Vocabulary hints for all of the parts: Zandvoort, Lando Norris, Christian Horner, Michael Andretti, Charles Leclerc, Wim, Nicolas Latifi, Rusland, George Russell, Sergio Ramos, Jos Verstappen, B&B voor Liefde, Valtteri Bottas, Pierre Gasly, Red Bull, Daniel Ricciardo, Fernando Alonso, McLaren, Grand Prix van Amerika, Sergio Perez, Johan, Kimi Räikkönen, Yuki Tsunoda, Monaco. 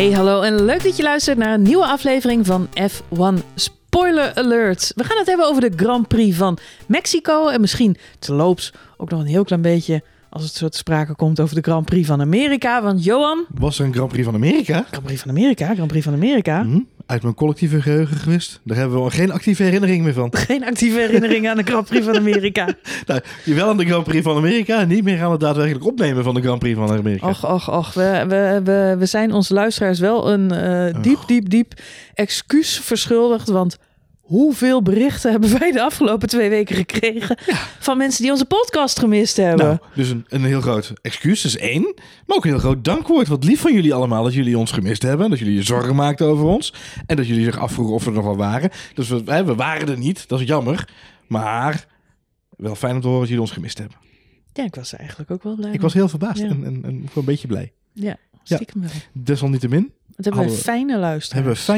Hey, hallo en leuk dat je luistert naar een nieuwe aflevering van F1 Spoiler Alert. We gaan het hebben over de Grand Prix van Mexico en misschien terloops ook nog een heel klein beetje als het zo te sprake komt over de Grand Prix van Amerika. Want Johan... Was er een Grand Prix van Amerika? Grand Prix van Amerika. Mm-hmm. Uit mijn collectieve geheugen gewist. Daar hebben we al geen actieve herinnering meer van. Geen actieve herinnering aan de Grand Prix van Amerika. Nou, je wel aan de Grand Prix van Amerika en niet meer aan het daadwerkelijk opnemen van de Grand Prix van Amerika. Och. We zijn onze luisteraars wel een diep excuus verschuldigd, want... Hoeveel berichten hebben wij de afgelopen 2 weken gekregen... Ja. Van mensen die onze podcast gemist hebben? Nou, dus een heel groot excuus, dat is 1. Maar ook een heel groot dankwoord. Wat lief van jullie allemaal dat jullie ons gemist hebben. Dat jullie je zorgen maakten over ons. En dat jullie zich afvroegen of we er nog wel waren. Dus we waren er niet, dat is jammer. Maar wel fijn om te horen dat jullie ons gemist hebben. Ja, ik was eigenlijk ook wel blij. Ik was heel verbaasd en ook een beetje blij. Ja, stiekem wel. Ja, desalniettemin... Dat hebben we fijne luisteraars.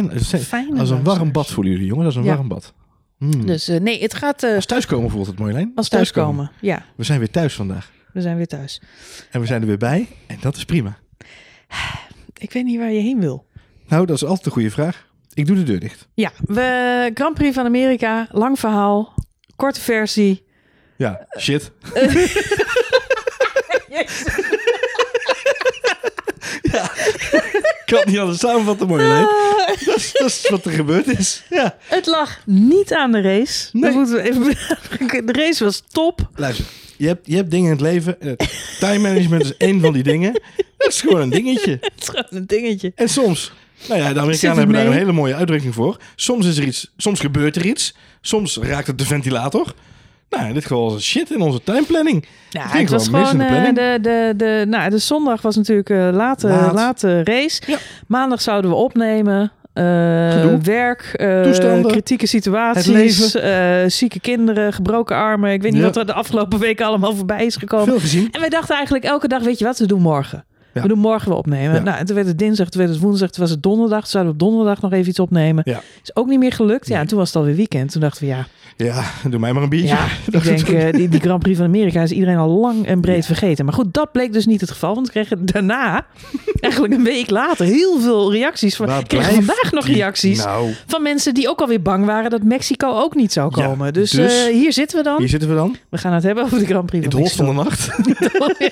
Als een warm bad voor jullie, jongen. Dat is een warm bad. Mm. Dus nee, het gaat... Als thuiskomen bijvoorbeeld, het mooie lijn. Als thuiskomen, ja. We zijn weer thuis vandaag. We zijn weer thuis. En we zijn er weer bij. En dat is prima. Ik weet niet waar je heen wil. Nou, dat is altijd een goede vraag. Ik doe de deur dicht. Ja, Grand Prix van Amerika. Lang verhaal. Korte versie. Ja, shit. Jezus. Ja. Ik kan het niet anders samenvatten, mooi alleen. Dat is wat er gebeurd is. Ja. Het lag niet aan de race. Nee. De race was top. Luister, je hebt dingen in het leven. Time management is één van die dingen. Dat is gewoon een dingetje. En soms, de Amerikanen hebben daar een hele mooie uitdrukking voor. Soms is er iets, soms gebeurt er iets. Soms raakt het de ventilator. Nou, in dit geval was het shit in onze timeplanning. Ja, het was gewoon de zondag was natuurlijk late race. Ja. Maandag zouden we opnemen. Werk, kritieke situaties, zieke kinderen, gebroken armen. Ik weet niet wat er de afgelopen weken allemaal voorbij is gekomen. Veel gezien. En wij dachten eigenlijk elke dag, weet je wat, we doen morgen. Ja. We doen morgen wel opnemen. Ja. Nou, en toen werd het dinsdag, toen werd het woensdag, toen was het donderdag. Toen zouden we op donderdag nog even iets opnemen. Ja. Is ook niet meer gelukt. Ja, en toen was het alweer weekend. Toen dachten we, doe mij maar een biertje. Ja, ik denk, die Grand Prix van Amerika is iedereen al lang en breed vergeten. Maar goed, dat bleek dus niet het geval. Want we kregen daarna, eigenlijk een week later, heel veel reacties. Ik kreeg vandaag nog reacties van mensen die ook alweer bang waren dat Mexico ook niet zou komen. Ja, dus hier zitten we dan. We gaan het hebben over de Grand Prix van Mexico. Het holst van de nacht.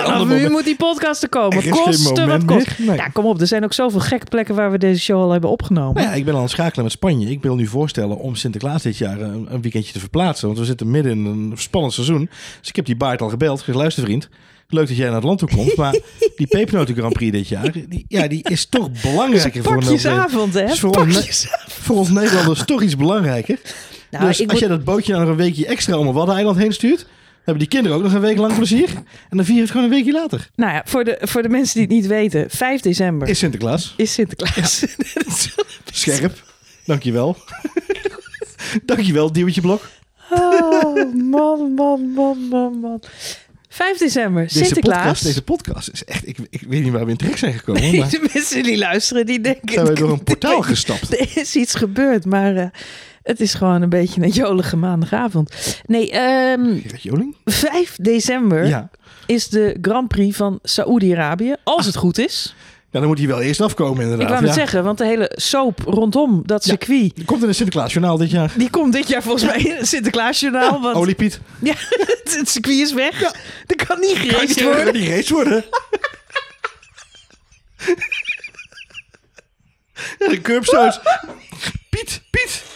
Vanaf nu moet die podcast er komen. Kosten wat kost. Nee. Ja, kom op. Er zijn ook zoveel gekke plekken waar we deze show al hebben opgenomen. Nou ja, ik ben aan het schakelen met Spanje. Ik wil nu voorstellen om Sinterklaas dit jaar een weekendje te verplaatsen. Want we zitten midden in een spannend seizoen. Dus ik heb die baard al gebeld. Ik zeg, luister vriend, leuk dat jij naar het land toe komt. Maar die pepernoten Grand Prix dit jaar, die is toch belangrijker. Pakjesavond, hè? Voor ons Nederlanders toch iets belangrijker. Nou, dus als jij dat bootje nou nog een weekje extra om een Waddeneiland heen stuurt... Hebben die kinderen ook nog een week lang plezier? En dan vier je het gewoon een weekje later. Nou ja, voor de mensen die het niet weten, 5 december... Is Sinterklaas. Ja. Scherp. Dankjewel. Dankjewel, Diewertje Blok. Oh, man. 5 december, Sinterklaas. Deze podcast is echt... Ik weet niet waar we in terecht zijn gekomen. Nee, maar... De mensen die luisteren, die denken... Zijn we door een portaal gestapt? Er is iets gebeurd, maar... Het is gewoon een beetje een jolige maandagavond. Nee, 5 december is de Grand Prix van Saoedi-Arabië. Als het goed is. Ja, dan moet hij wel eerst afkomen inderdaad. Ik wou het zeggen, want de hele soap rondom dat circuit... Die komt in het Sinterklaasjournaal dit jaar. Die komt dit jaar volgens mij in het Sinterklaasjournaal. Ja, want... Oliepiet. Ja, het circuit is weg. Ja. Er kan niet gereden worden. De curbstones...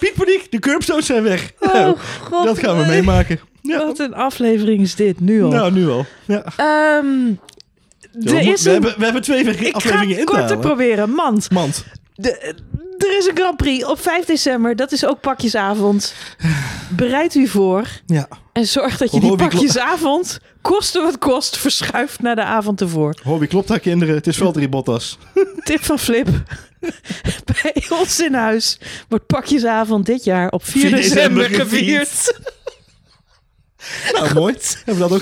Piet paniek, de curbstones zijn weg. Oh, nou, God, dat gaan we meemaken. Ja. Wat een aflevering is dit, nu al. Nou, nu al. Ja. We hebben 2 afleveringen in te halen. Ik ga het kort te proberen. Mand. Er is een Grand Prix op 5 december. Dat is ook pakjesavond. Bereid u voor. Ja. En zorg dat je die pakjesavond, koste wat kost, verschuift naar de avond ervoor. Hobby klopt daar, kinderen. Het is Valtteri Bottas. Tip van Flip. Bij ons in huis wordt pakjesavond dit jaar op 4 december gevierd. Nou, goed. Mooi. Hebben we dat ook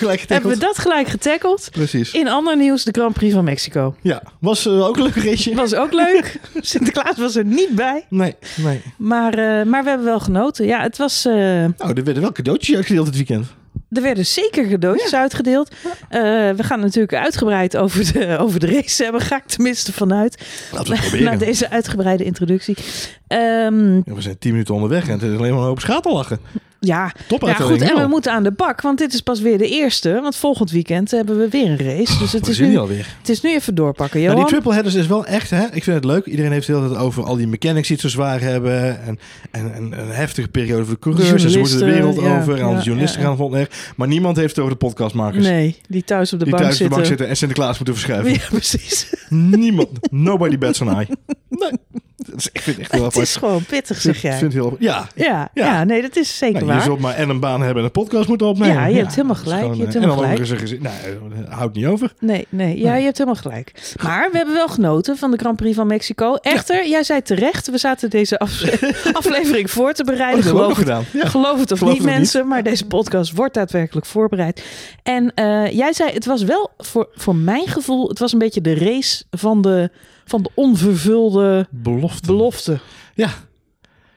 gelijk getackled? Precies. In ander nieuws, de Grand Prix van Mexico. Ja, was ook een leuk raceje. Was ook leuk. Sinterklaas was er niet bij. Nee. Maar we hebben wel genoten. Ja, het was... Nou, er werden wel cadeautjes uitgedeeld het weekend. Er werden zeker cadeautjes uitgedeeld. We gaan natuurlijk uitgebreid over de race hebben. Ga ik tenminste vanuit. Laten we het proberen. Na deze uitgebreide introductie. We zijn 10 minuten onderweg en het is alleen maar een hoop schaterlachen. Ja, goed. En we moeten aan de bak, want dit is pas weer de eerste. Want volgend weekend hebben we weer een race. Dus het is nu even doorpakken. Johan? Nou, die tripleheaders is wel echt, hè? Ik vind het leuk. Iedereen heeft het heel over al die mechanics die het zo zwaar hebben. En een heftige periode voor de coureurs. En ze moeten de wereld over. En de journalisten gaan van weg. Maar niemand heeft het over de podcastmakers. Nee, die thuis op de bank zitten. En Sinterklaas moeten verschuiven. Ja, precies. Niemand. Nobody bets on I. Nee. Ik vind het echt heel apart. Is gewoon pittig, zeg jij. Ja, nee, dat is zeker waar. Je zult maar en een baan hebben en een podcast moeten opnemen. Ja, je hebt helemaal gelijk. Houdt niet over. Nee, ja, je hebt helemaal gelijk. Maar we hebben wel genoten van de Grand Prix van Mexico. Echter, jij zei terecht, we zaten deze aflevering voor te bereiden. Oh, geloof het of niet, mensen. Maar deze podcast wordt daadwerkelijk voorbereid. En jij zei, het was wel, voor mijn gevoel, het was een beetje de race van de onvervulde belofte.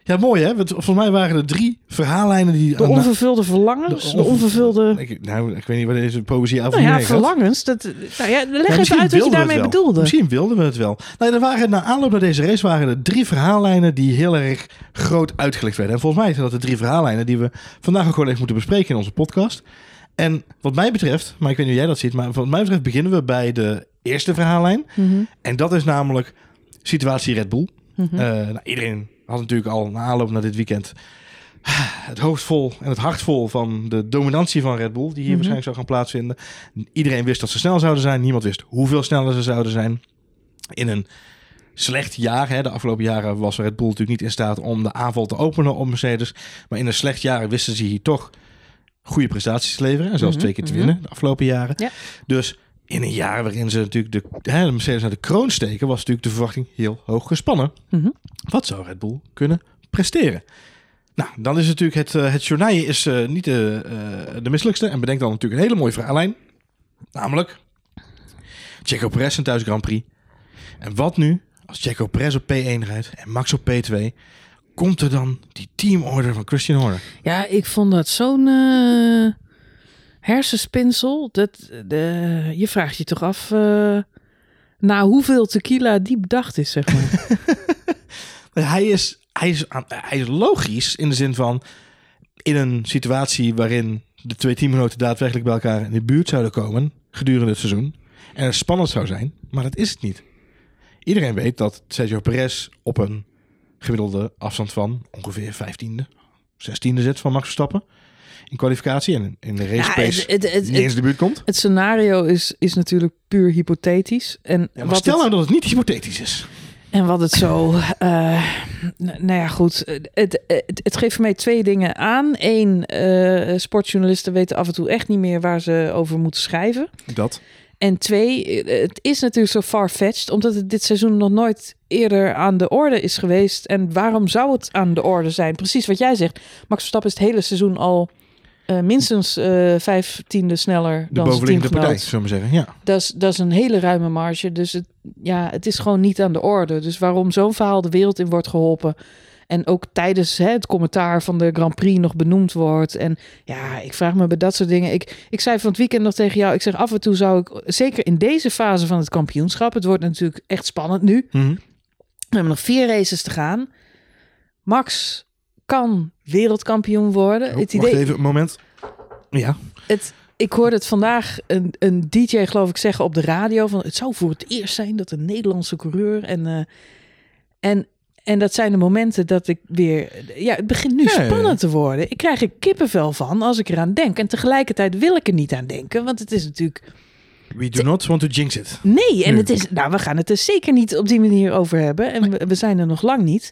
Ja, mooi hè? Volgens mij waren er 3 verhaallijnen die... De onvervulde verlangens? De onvervulde... Ik weet niet waar deze poëzie over heen gaat. Verlangens. Leg even uit wat je daarmee bedoelde. Misschien wilden we het wel. Nou, na aanloop naar deze race waren er 3 verhaallijnen die heel erg groot uitgelegd werden. En volgens mij zijn dat de 3 verhaallijnen die we vandaag ook gewoon even moeten bespreken in onze podcast. En wat mij betreft, maar ik weet niet hoe jij dat ziet, maar wat mij betreft beginnen we bij de eerste verhaallijn. Mm-hmm. En dat is namelijk situatie Red Bull. Mm-hmm. Iedereen had natuurlijk al na aanloop naar dit weekend het hoofd vol en het hart vol van de dominantie van Red Bull, die hier waarschijnlijk zou gaan plaatsvinden. Iedereen wist dat ze snel zouden zijn. Niemand wist hoeveel sneller ze zouden zijn. In een slecht jaar, hè, de afgelopen jaren was Red Bull natuurlijk niet in staat om de aanval te openen op Mercedes. Maar in een slecht jaar wisten ze hier toch goede prestaties te leveren. En zelfs 2 keer te winnen de afgelopen jaren. Ja. Dus in een jaar waarin ze natuurlijk de Mercedes naar de kroon steken, was natuurlijk de verwachting heel hoog gespannen. Mm-hmm. Wat zou Red Bull kunnen presteren? Nou, dan is natuurlijk het journaaien is niet de misselijkste. En bedenk dan natuurlijk een hele mooie verhaallijn. Namelijk, Checo Perez en thuis Grand Prix. En wat nu als Checo Perez op P1 rijdt en Max op P2... Komt er dan die teamorder van Christian Horner? Ja, ik vond dat zo'n hersenspinsel. Je vraagt je toch af na hoeveel tequila die bedacht is, zeg maar. Hij is logisch in de zin van in een situatie waarin de 2 teamgenoten daadwerkelijk bij elkaar in de buurt zouden komen gedurende het seizoen. En het spannend zou zijn, maar dat is het niet. Iedereen weet dat Sergio Perez op een gemiddelde afstand van ongeveer 16e zit van Max Verstappen in kwalificatie en in de race pace niet eens de buurt komt. Het scenario is natuurlijk puur hypothetisch. Maar stel nou dat het niet hypothetisch is. En wat het zo... goed. Het geeft voor mij 2 dingen aan. Eén, sportjournalisten weten af en toe echt niet meer waar ze over moeten schrijven. Dat. En 2, het is natuurlijk zo far-fetched, omdat het dit seizoen nog nooit eerder aan de orde is geweest. En waarom zou het aan de orde zijn? Precies wat jij zegt. Max Verstappen is het hele seizoen al minstens 5 tienden sneller dan zijn teamgenoot. De partij, zou ik maar zeggen. Ja. Dat is een hele ruime marge. Dus het is gewoon niet aan de orde. Dus waarom zo'n verhaal de wereld in wordt geholpen en ook tijdens het commentaar van de Grand Prix nog benoemd wordt. En ja, ik vraag me bij dat soort dingen. Ik zei van het weekend nog tegen jou, ik zeg af en toe zou ik, zeker in deze fase van het kampioenschap, het wordt natuurlijk echt spannend nu. Mm-hmm. We hebben nog 4 races te gaan. Max kan wereldkampioen worden. Het idee... Wacht even, een moment. Ja. Ik hoorde het vandaag een DJ geloof ik zeggen op de radio, van het zou voor het eerst zijn dat een Nederlandse coureur en dat zijn de momenten dat ik weer... Ja, het begint nu spannend te worden. Ik krijg er kippenvel van als ik eraan denk. En tegelijkertijd wil ik er niet aan denken. Want het is natuurlijk... We do not want to jinx it. Nee, en het is... Nou, we gaan het er zeker niet op die manier over hebben. En we zijn er nog lang niet.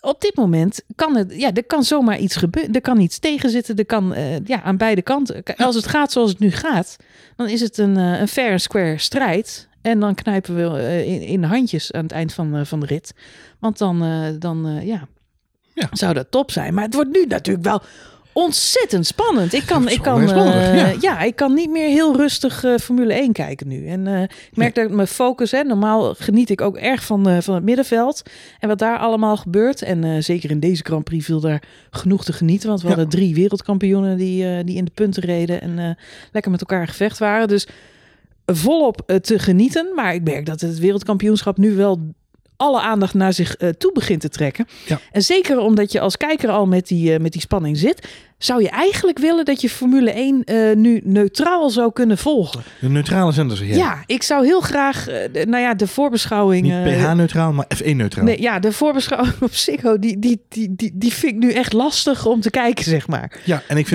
Op dit moment kan het... Ja, er kan zomaar iets gebeuren. Er kan iets tegenzitten. Er kan aan beide kanten... Als het gaat zoals het nu gaat, dan is het een fair and square strijd. En dan knijpen we in handjes aan het eind van de rit. Want dan zou dat top zijn. Maar het wordt nu natuurlijk wel ontzettend spannend. Ik kan niet meer heel rustig Formule 1 kijken nu. En ik merk dat mijn focus, normaal geniet ik ook erg van het middenveld. En wat daar allemaal gebeurt. En zeker in deze Grand Prix viel daar genoeg te genieten. Want we hadden 3 wereldkampioenen die in de punten reden. En lekker met elkaar in gevecht waren. Dus volop te genieten. Maar ik merk dat het wereldkampioenschap nu wel alle aandacht naar zich toe begint te trekken. Ja. En zeker omdat je als kijker al met die spanning zit, zou je eigenlijk willen dat je Formule 1 nu neutraal zou kunnen volgen. De neutrale zenders, ja. Ja, ik zou heel graag de voorbeschouwing... Niet PH-neutraal, maar F1-neutraal. Nee, ja, de voorbeschouwing op Ziggo, die vind ik nu echt lastig om te kijken, zeg maar. Ja, en ik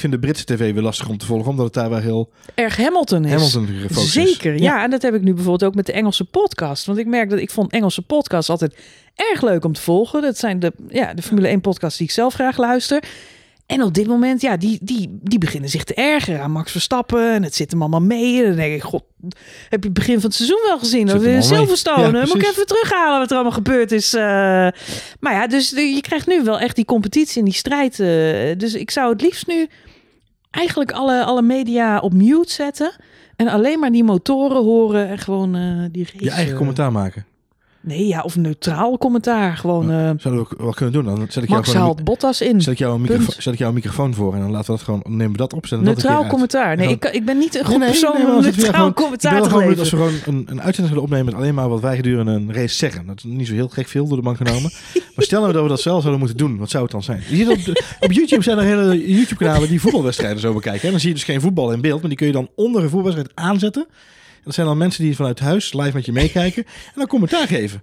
vind de Britse tv weer lastig om te volgen, omdat het daar wel heel... erg Hamilton is. Hamilton gefocust. Zeker, ja. En dat heb ik nu bijvoorbeeld ook met de Engelse podcast. Want ik merk dat ik vond Engelse podcast altijd erg leuk om te volgen. Dat zijn de Formule 1 podcasts die ik zelf graag luister. En op dit moment, die beginnen zich te ergeren aan Max Verstappen. En het zit hem allemaal mee. En dan denk ik, god, heb je het begin van het seizoen wel gezien? Dat we Silverstone, moet ik even terughalen wat er allemaal gebeurd is. Maar ja, dus je krijgt nu wel echt die competitie en die strijd. Dus ik zou het liefst nu eigenlijk alle media op mute zetten. En alleen maar die motoren horen en gewoon die race. Je eigen commentaar maken. Nee, ja, of neutraal commentaar. Gewoon. Zouden we ook wel kunnen doen. Dan zet ik Max jou haalt Bottas in. Zet ik jou een microfoon voor en dan laten we dat gewoon. Nemen we dat op. Neutraal dat commentaar. Nee, ik ben niet een goed persoon om neutraal commentaar te geven. Als we gewoon een uitzending willen opnemen met alleen maar wat wij gedurende een race zeggen. Dat is niet zo heel gek veel door de bank genomen. Maar stellen dat we dat zelf zouden moeten doen. Wat zou het dan zijn? Je ziet op YouTube zijn er hele YouTube-kanalen die voetbalwedstrijden zo bekijken. En dan zie je dus geen voetbal in beeld. Maar die kun je dan onder een voetbalwedstrijd aanzetten. Dat zijn dan mensen die vanuit huis live met je meekijken en dan commentaar geven.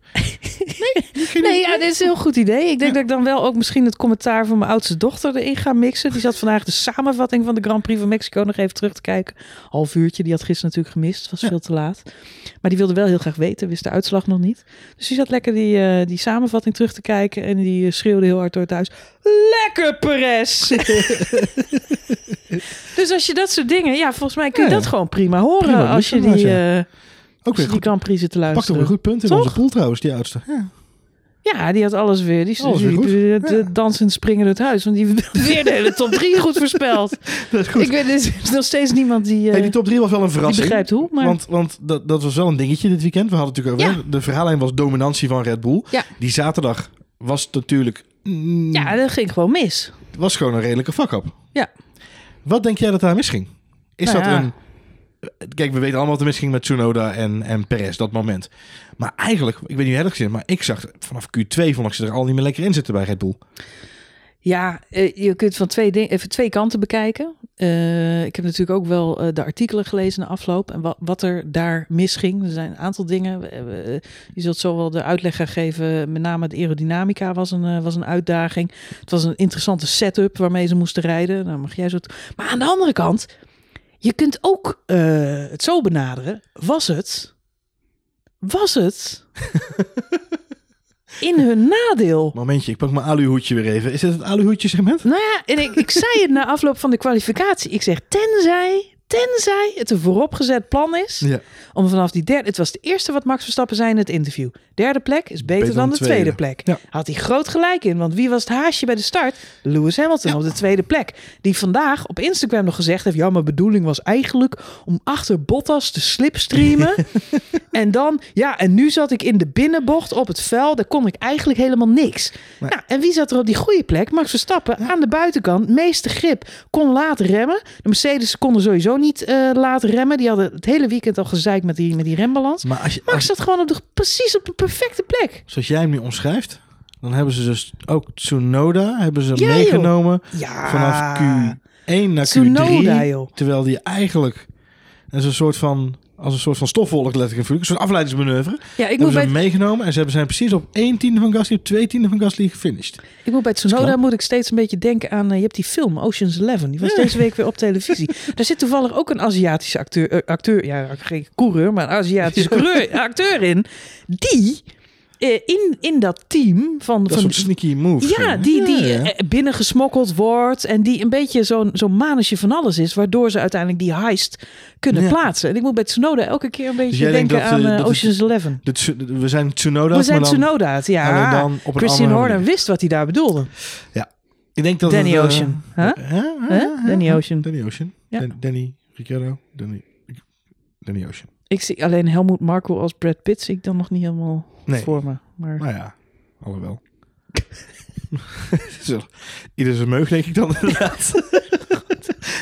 Nee, dit is een heel goed idee. Ik denk dat ik dan wel ook misschien het commentaar van mijn oudste dochter erin ga mixen. Die zat vandaag de samenvatting van de Grand Prix van Mexico nog even terug te kijken. Half uurtje, die had gisteren natuurlijk gemist. Was veel te laat. Maar die wilde wel heel graag weten, wist de uitslag nog niet. Dus die zat lekker die samenvatting terug te kijken en die schreeuwde heel hard door het huis. Lekker Perez! Dus als je dat soort dingen... Ja, volgens mij kun je dat gewoon prima horen. Prima, als je die Grand Prix zit te luisteren. Pakt ook een goed punt in onze pool trouwens, die oudste. Ja. Ja, die had alles weer. Die dansend springen uit het huis. Want die weer de hele top 3 goed voorspeld. Dat is goed. Ik weet, er is nog steeds niemand die... die top 3 was wel een verrassing. Die begrijpt hoe. Maar... Want dat was wel een dingetje dit weekend. We hadden natuurlijk over... Ja. De verhaallijn was dominantie van Red Bull. Ja. Die zaterdag was natuurlijk... Ja, dat ging gewoon mis. Het was gewoon een redelijke fuck-up. Ja. Wat denk jij dat daar misging? Kijk, we weten allemaal wat er misging met Tsunoda en Perez, dat moment. Maar eigenlijk, ik weet niet hoe het maar ik zag vanaf Q2 vond ik ze er al niet meer lekker in zitten bij Red Bull. Ja, je kunt van twee kanten bekijken. Ik heb natuurlijk ook wel de artikelen gelezen na afloop en wat er daar misging. Er zijn een aantal dingen. Je zult zo wel de uitleg gaan geven. Met name de aerodynamica was een uitdaging. Het was een interessante setup waarmee ze moesten rijden. Nou, mag jij zo. Maar aan de andere kant, je kunt ook het zo benaderen. Was het? In hun nadeel. Momentje, ik pak mijn aluhoedje weer even. Is dit het aluhoedje segment? Nou ja, en ik zei het na afloop van de kwalificatie. Ik zeg, tenzij het een vooropgezet plan is... Ja. Om vanaf die derde... Het was de eerste wat Max Verstappen zei in het interview. Derde plek is beter dan de tweede plek. Ja. Had hij groot gelijk in, want wie was het haasje bij de start? Lewis Hamilton op de tweede plek. Die vandaag op Instagram nog gezegd heeft... Ja, mijn bedoeling was eigenlijk om achter Bottas te slipstreamen. En dan... Ja, en nu zat ik in de binnenbocht op het vuil. Daar kon ik eigenlijk helemaal niks. Maar, nou, en wie zat er op die goede plek? Max Verstappen aan de buitenkant. Meeste grip. Kon laat remmen. De Mercedes konden sowieso niet laat remmen. Die hadden het hele weekend al gezeik met die rembalans. Maar Max zat gewoon precies op de perfecte plek. Zoals jij hem nu omschrijft, dan hebben ze dus ook Tsunoda meegenomen vanaf Q1 naar Tsunoda, Q3. Joh. Terwijl die eigenlijk als een soort van stofwolk letterlijk een soort afleidingsmanoeuvre. Ja, ik moet ze meegenomen en ze hebben zijn precies op 1/10 van Gasly, op 2/10 van Gasly gefinished. Ik moet bij Tsunoda steeds een beetje denken aan... je hebt die film Ocean's 11, die was deze week weer op televisie. Daar zit toevallig ook een Aziatische acteur ja, geen coureur, maar een Aziatische acteur in. Die... in dat team van soort sneaky move. Ja, die binnengesmokkeld wordt en die een beetje zo'n manusje van alles is, waardoor ze uiteindelijk die heist kunnen plaatsen. En ik moet bij Tsunoda elke keer een beetje denken aan Ocean's 11. We zijn Tsunoda's. We zijn Tsunoda's, ja. Christian Horner wist wat hij daar bedoelde. Ja. Ik denk dat Danny Ocean. Danny Ocean. Danny Ocean. Ja. Danny Ricciardo. Danny Ocean. Ik zie alleen Helmut Marko als Brad Pitt zie ik dan nog niet helemaal voor me. Maar nou ja, alhoewel. Ieder zijn meug, denk ik dan inderdaad.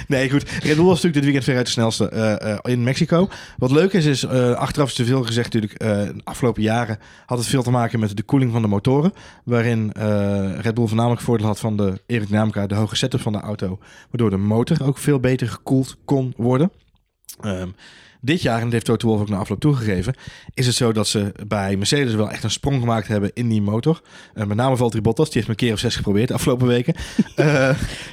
Nee, goed. Red Bull was natuurlijk dit weekend veruit de snelste in Mexico. Wat leuk is, is achteraf is te veel gezegd natuurlijk. De afgelopen jaren had het veel te maken met de koeling van de motoren. Waarin Red Bull voornamelijk voordeel had van de aerodynamica, de hoge setup van de auto. Waardoor de motor ook veel beter gekoeld kon worden. Dit jaar, en dat heeft Toto Wolff ook na afloop toegegeven, is het zo dat ze bij Mercedes wel echt een sprong gemaakt hebben in die motor. Met name Valtteri Bottas, die heeft een keer of 6 geprobeerd de afgelopen weken.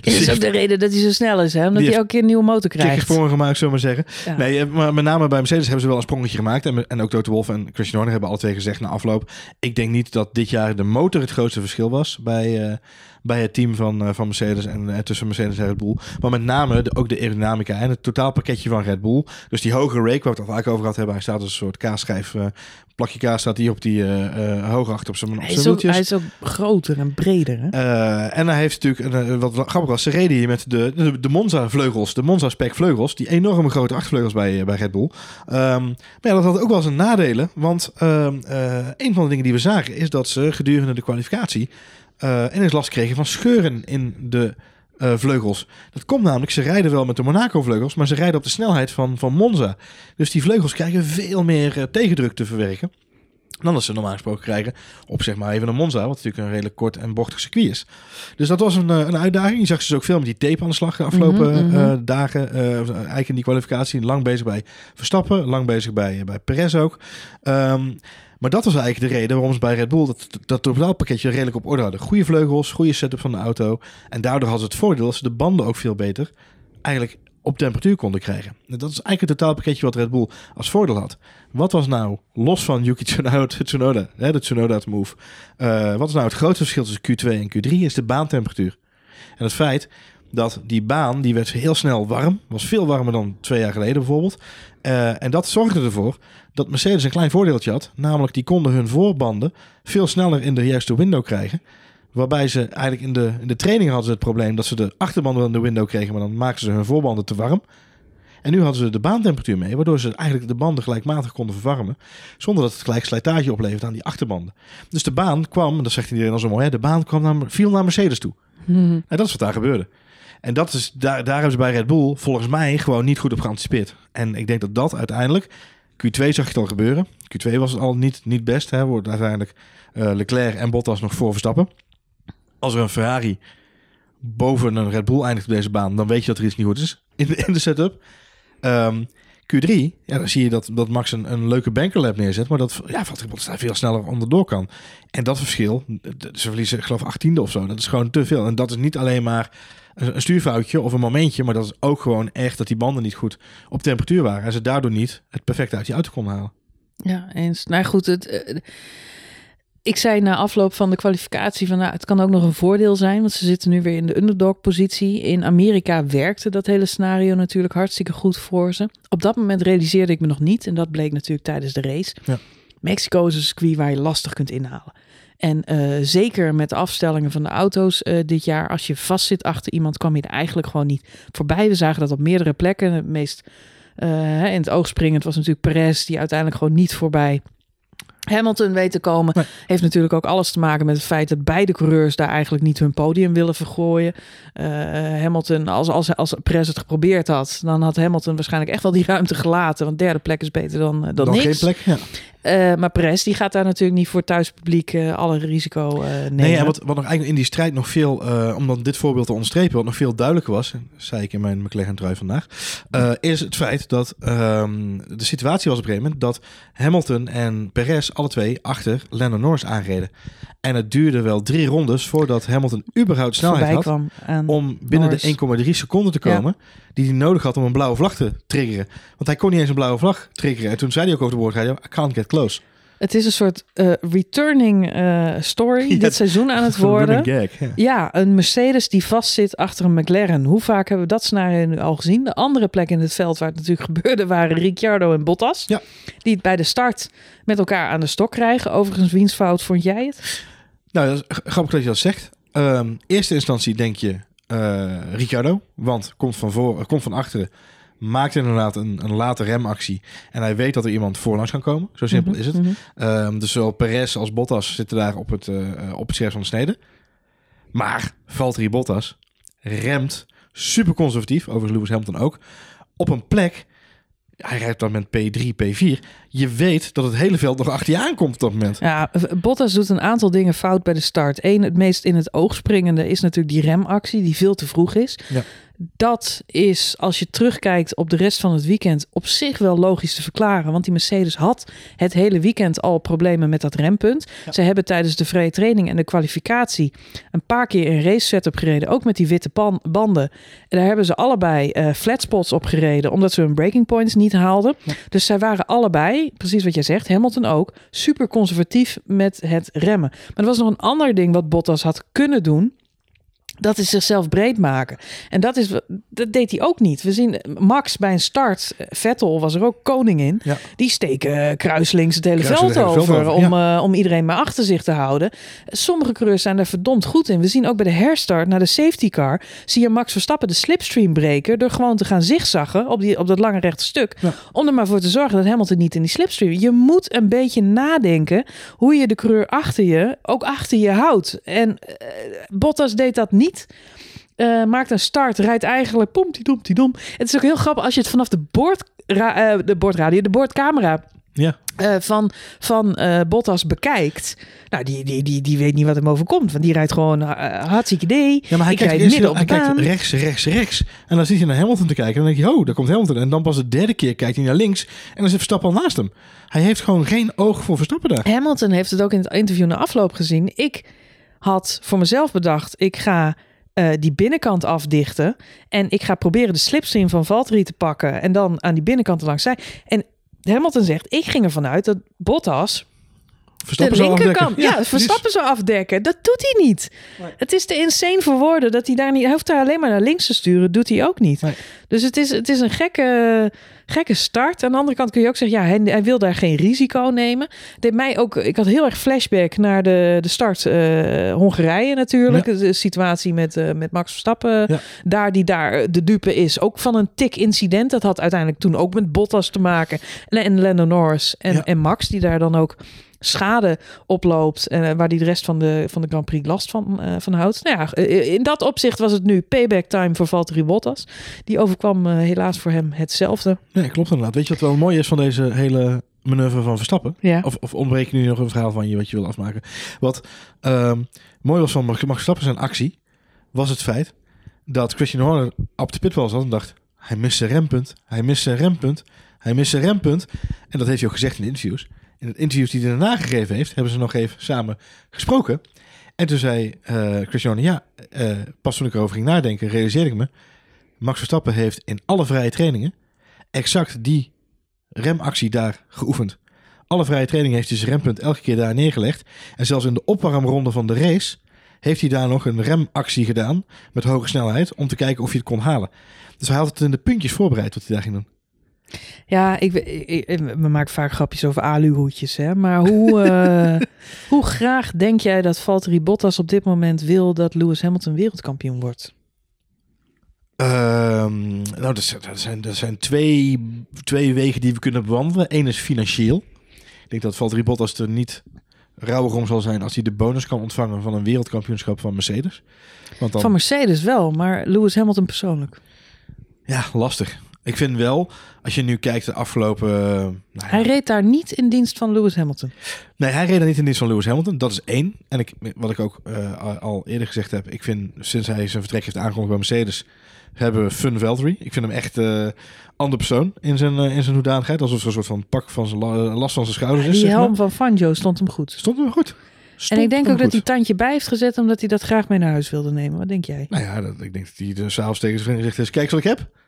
Is ook de reden dat hij zo snel is, hè? Omdat hij elke keer een nieuwe motor krijgt. Een sprong gemaakt, zullen we maar zeggen. Ja. Nee, maar met name bij Mercedes hebben ze wel een sprongetje gemaakt. En ook Toto Wolff en Christian Horner hebben alle twee gezegd na afloop, ik denk niet dat dit jaar de motor het grootste verschil was bij het team van Mercedes en tussen Mercedes en Red Bull. Maar met name ook de aerodynamica en het totaalpakketje van Red Bull. Dus die hoge rake, waar we het al vaak over gehad hebben. Hij staat als een soort kaasschijf. Plakje kaas staat hier op die hoog achter op zijn wieltjes. Hij is ook groter en breder. Hè? En hij heeft natuurlijk, wat grappig was, ze reden hier met de Monza-vleugels. De Monza-spec-vleugels. Die enorme grote achtervleugels bij Red Bull. Maar ja, dat had ook wel zijn nadelen. Want een van de dingen die we zagen is dat ze gedurende de kwalificatie ineens last kregen van scheuren in de vleugels. Dat komt namelijk, ze rijden wel met de Monaco-vleugels, maar ze rijden op de snelheid van Monza. Dus die vleugels krijgen veel meer tegendruk te verwerken dan dat ze normaal gesproken krijgen op zeg maar even een Monza, wat natuurlijk een redelijk kort en bochtig circuit is. Dus dat was een uitdaging. Je zag ze ook veel met die tape aan de slag de afgelopen dagen. Eigenlijk in die kwalificatie lang bezig bij Verstappen, lang bezig bij Perez ook. Maar dat was eigenlijk de reden waarom ze bij Red Bull dat totaalpakketje redelijk op orde hadden. Goede vleugels, goede setup van de auto. En daardoor hadden ze het voordeel dat ze de banden ook veel beter eigenlijk op temperatuur konden krijgen. Dat is eigenlijk het totaalpakketje wat Red Bull als voordeel had. Wat was nou, los van Yuki Tsunoda, de Tsunoda move, wat is nou het grootste verschil tussen Q2 en Q3? Is de baantemperatuur. En het feit dat die baan, die werd heel snel warm. Was veel warmer dan 2 jaar geleden bijvoorbeeld. En dat zorgde ervoor dat Mercedes een klein voordeeltje had. Namelijk, die konden hun voorbanden veel sneller in de juiste window krijgen. Waarbij ze eigenlijk in de training hadden ze het probleem dat ze de achterbanden in de window kregen. Maar dan maakten ze hun voorbanden te warm. En nu hadden ze de baantemperatuur mee. Waardoor ze eigenlijk de banden gelijkmatig konden verwarmen. Zonder dat het gelijk slijtage oplevert aan die achterbanden. Dus de baan kwam, en dat zegt iedereen al zo mooi, hè, de baan viel naar Mercedes toe. En dat is wat daar gebeurde. En dat is, daar hebben ze bij Red Bull volgens mij gewoon niet goed op geanticipeerd. En ik denk dat uiteindelijk, Q2 zag je het al gebeuren. Q2 was het al niet best. Hè, wordt uiteindelijk Leclerc en Bottas nog voor Verstappen. Als er een Ferrari boven een Red Bull eindigt op deze baan, dan weet je dat er iets niet goed is in de setup. Q3, ja, dan zie je dat Max een leuke bankerlap neerzet, maar dat Valtteri Bottas daar veel sneller onderdoor kan. En dat verschil, ze verliezen ik geloof 18e of zo, dat is gewoon te veel. En dat is niet alleen maar een stuurfoutje of een momentje, maar dat is ook gewoon echt dat die banden niet goed op temperatuur waren en ze daardoor niet het perfecte uit die auto konden halen. Ja, eens. Nou goed, ik zei na afloop van de kwalificatie van het kan ook nog een voordeel zijn, want ze zitten nu weer in de underdog-positie. In Amerika werkte dat hele scenario natuurlijk hartstikke goed voor ze. Op dat moment realiseerde ik me nog niet en dat bleek natuurlijk tijdens de race. Ja. Mexico is een circuit waar je lastig kunt inhalen. En zeker met de afstellingen van de auto's dit jaar, als je vast zit achter iemand, kwam je er eigenlijk gewoon niet voorbij. We zagen dat op meerdere plekken. Het meest in het oog springend was natuurlijk Perez, die uiteindelijk gewoon niet voorbij Hamilton weet te komen. Nee. Heeft natuurlijk ook alles te maken met het feit dat beide coureurs daar eigenlijk niet hun podium willen vergooien. Hamilton, als Perez het geprobeerd had, dan had Hamilton waarschijnlijk echt wel die ruimte gelaten. Want derde plek is beter dan niks. Geen plek, ja. Maar Perez, die gaat daar natuurlijk niet voor thuispubliek alle risico nemen. Nee, ja, wat nog eigenlijk in die strijd nog veel, om dan dit voorbeeld te onderstrepen, wat nog veel duidelijker was, zei ik in mijn McLaren-trui vandaag, is het feit dat de situatie was op een gegeven moment dat Hamilton en Perez alle twee achter Lando Norris aanreden. En het duurde wel 3 rondes voordat Hamilton überhaupt snelheid had om binnen de 1,3 seconden te komen, ja, die hij nodig had om een blauwe vlag te triggeren. Want hij kon niet eens een blauwe vlag triggeren. En toen zei hij ook over de boordradio, I can't get close. Het is een soort returning story dit seizoen aan het worden. Gag, ja. Ja, een Mercedes die vastzit achter een McLaren. Hoe vaak hebben we dat scenario nu al gezien? De andere plek in het veld waar het natuurlijk gebeurde waren Ricciardo en Bottas. Ja. Die het bij de start met elkaar aan de stok krijgen. Overigens, wiens fout vond jij het? Nou, dat is grappig dat je dat zegt. Eerste instantie denk je Ricciardo, want komt van achteren, maakt inderdaad een late remactie en hij weet dat er iemand voorlangs kan komen. Zo simpel is het. Mm-hmm. Dus zowel Perez als Bottas zitten daar op het scherp van de snede. Maar Valtteri Bottas remt super conservatief, overigens Lewis Hamilton ook, op een plek. Hij rijdt dan met P3, P4. Je weet dat het hele veld nog achter je aankomt op dat moment. Ja, Bottas doet een aantal dingen fout bij de start. Eén, het meest in het oog springende is natuurlijk die remactie die veel te vroeg is. Ja. Dat is, als je terugkijkt op de rest van het weekend, op zich wel logisch te verklaren. Want die Mercedes had het hele weekend al problemen met dat rempunt. Ja. Ze hebben tijdens de vrije training en de kwalificatie een paar keer een race setup gereden. Ook met die witte banden. En daar hebben ze allebei flatspots op gereden, omdat ze hun breaking points niet haalden. Ja. Dus zij waren allebei, precies wat jij zegt, Hamilton ook, super conservatief met het remmen. Maar er was nog een ander ding wat Bottas had kunnen doen. Dat is zichzelf breed maken. En dat deed hij ook niet. We zien Max bij een start. Vettel was er ook koning in. Ja. Die steken kruislinks het hele veld over. Ja. Om iedereen maar achter zich te houden. Sommige coureurs zijn er verdomd goed in. We zien ook bij de herstart naar de safety car. Zie je Max Verstappen de slipstream breken. Door gewoon te gaan zigzaggen op dat lange rechte stuk. Ja. Om er maar voor te zorgen dat Hamilton niet in die slipstream. Je moet een beetje nadenken hoe je de coureur achter je ook achter je houdt. En Bottas deed dat niet. Maakt een start, rijdt eigenlijk pomtidom. Het is ook heel grappig als je het vanaf de boordcamera ja. van Bottas bekijkt. Nou, die weet niet wat hem overkomt. Want die rijdt gewoon hartstikke idee. Ja, maar hij kijkt midden op de baan. Hij kijkt rechts. En dan zit hij naar Hamilton te kijken. En dan denk je, oh, daar komt Hamilton. En dan pas de derde keer kijkt hij naar links. En dan zit Verstappen al naast hem. Hij heeft gewoon geen oog voor Verstappen daar. Hamilton heeft het ook in het interview na afloop gezien. Ik had voor mezelf bedacht, ik ga die binnenkant afdichten en ik ga proberen de slipstream van Valtteri te pakken en dan aan die binnenkant langs zij. En Hamilton zegt, ik ging ervan uit dat Bottas Verstappen de linkerkant, Verstappen zou afdekken. Dat doet hij niet. Nee. Het is te insane voor woorden dat hij daar niet. Hij hoeft daar alleen maar naar links te sturen, doet hij ook niet. Nee. Dus het is een gekke start. Aan de andere kant kun je ook zeggen, ja, hij wil daar geen risico nemen. Deed mij ook. Ik had heel erg flashback naar de start Hongarije natuurlijk. Ja. De situatie met Max Verstappen. Ja. Die daar de dupe is. Ook van een tik-incident. Dat had uiteindelijk toen ook met Bottas te maken. En Lando Norris en Max, die daar dan ook schade oploopt en waar die de rest van de Grand Prix last van houdt. Nou ja, in dat opzicht was het nu payback time voor Valtteri Bottas. Die overkwam helaas voor hem hetzelfde. Nee, klopt inderdaad. Weet je wat wel mooi is van deze hele manoeuvre van Verstappen? Ja. Of ontbreek nu nog een verhaal van je wat je wil afmaken. Wat mooi was van Max Verstappen zijn actie, was het feit dat Christian Horner op de pitwall zat en dacht, hij mist zijn rempunt. En dat heeft hij ook gezegd in de interviews. In het interviews die hij daarna gegeven heeft, hebben ze nog even samen gesproken. En toen zei Christian, pas toen ik erover ging nadenken, realiseerde ik me, Max Verstappen heeft in alle vrije trainingen exact die remactie daar geoefend. Alle vrije trainingen heeft hij zijn rempunt elke keer daar neergelegd. En zelfs in de opwarmronde van de race heeft hij daar nog een remactie gedaan met hoge snelheid om te kijken of hij het kon halen. Dus hij had het in de puntjes voorbereid wat hij daar ging doen. Ja, we maken vaak grapjes over aluhoedjes, hè? Maar hoe graag denk jij dat Valtteri Bottas op dit moment wil dat Lewis Hamilton wereldkampioen wordt? Nou, dat zijn twee wegen die we kunnen bewandelen. Eén is financieel. Ik denk dat Valtteri Bottas er niet rauwig om zal zijn als hij de bonus kan ontvangen van een wereldkampioenschap van Mercedes. Want dan... Van Mercedes wel, maar Lewis Hamilton persoonlijk? Ja, lastig. Ik vind wel, als je nu kijkt de afgelopen... Hij reed daar niet in dienst van Lewis Hamilton. Nee, hij reed daar niet in dienst van Lewis Hamilton. Dat is één. En wat ik ook al eerder gezegd heb... Ik vind, sinds hij zijn vertrek heeft aangekondigd bij Mercedes... hebben we Fun Valtteri. Ik vind hem echt een ander persoon in zijn hoedanigheid. Alsof er een soort van pak van zijn last van zijn schouders is. Die helm van Fangio stond hem goed. En ik denk ook dat hij tandje bij heeft gezet... omdat hij dat graag mee naar huis wilde nemen. Wat denk jij? Nou ja, ik denk dat hij de zaal tegen zijn vrienden zegt... Kijk wat ik heb.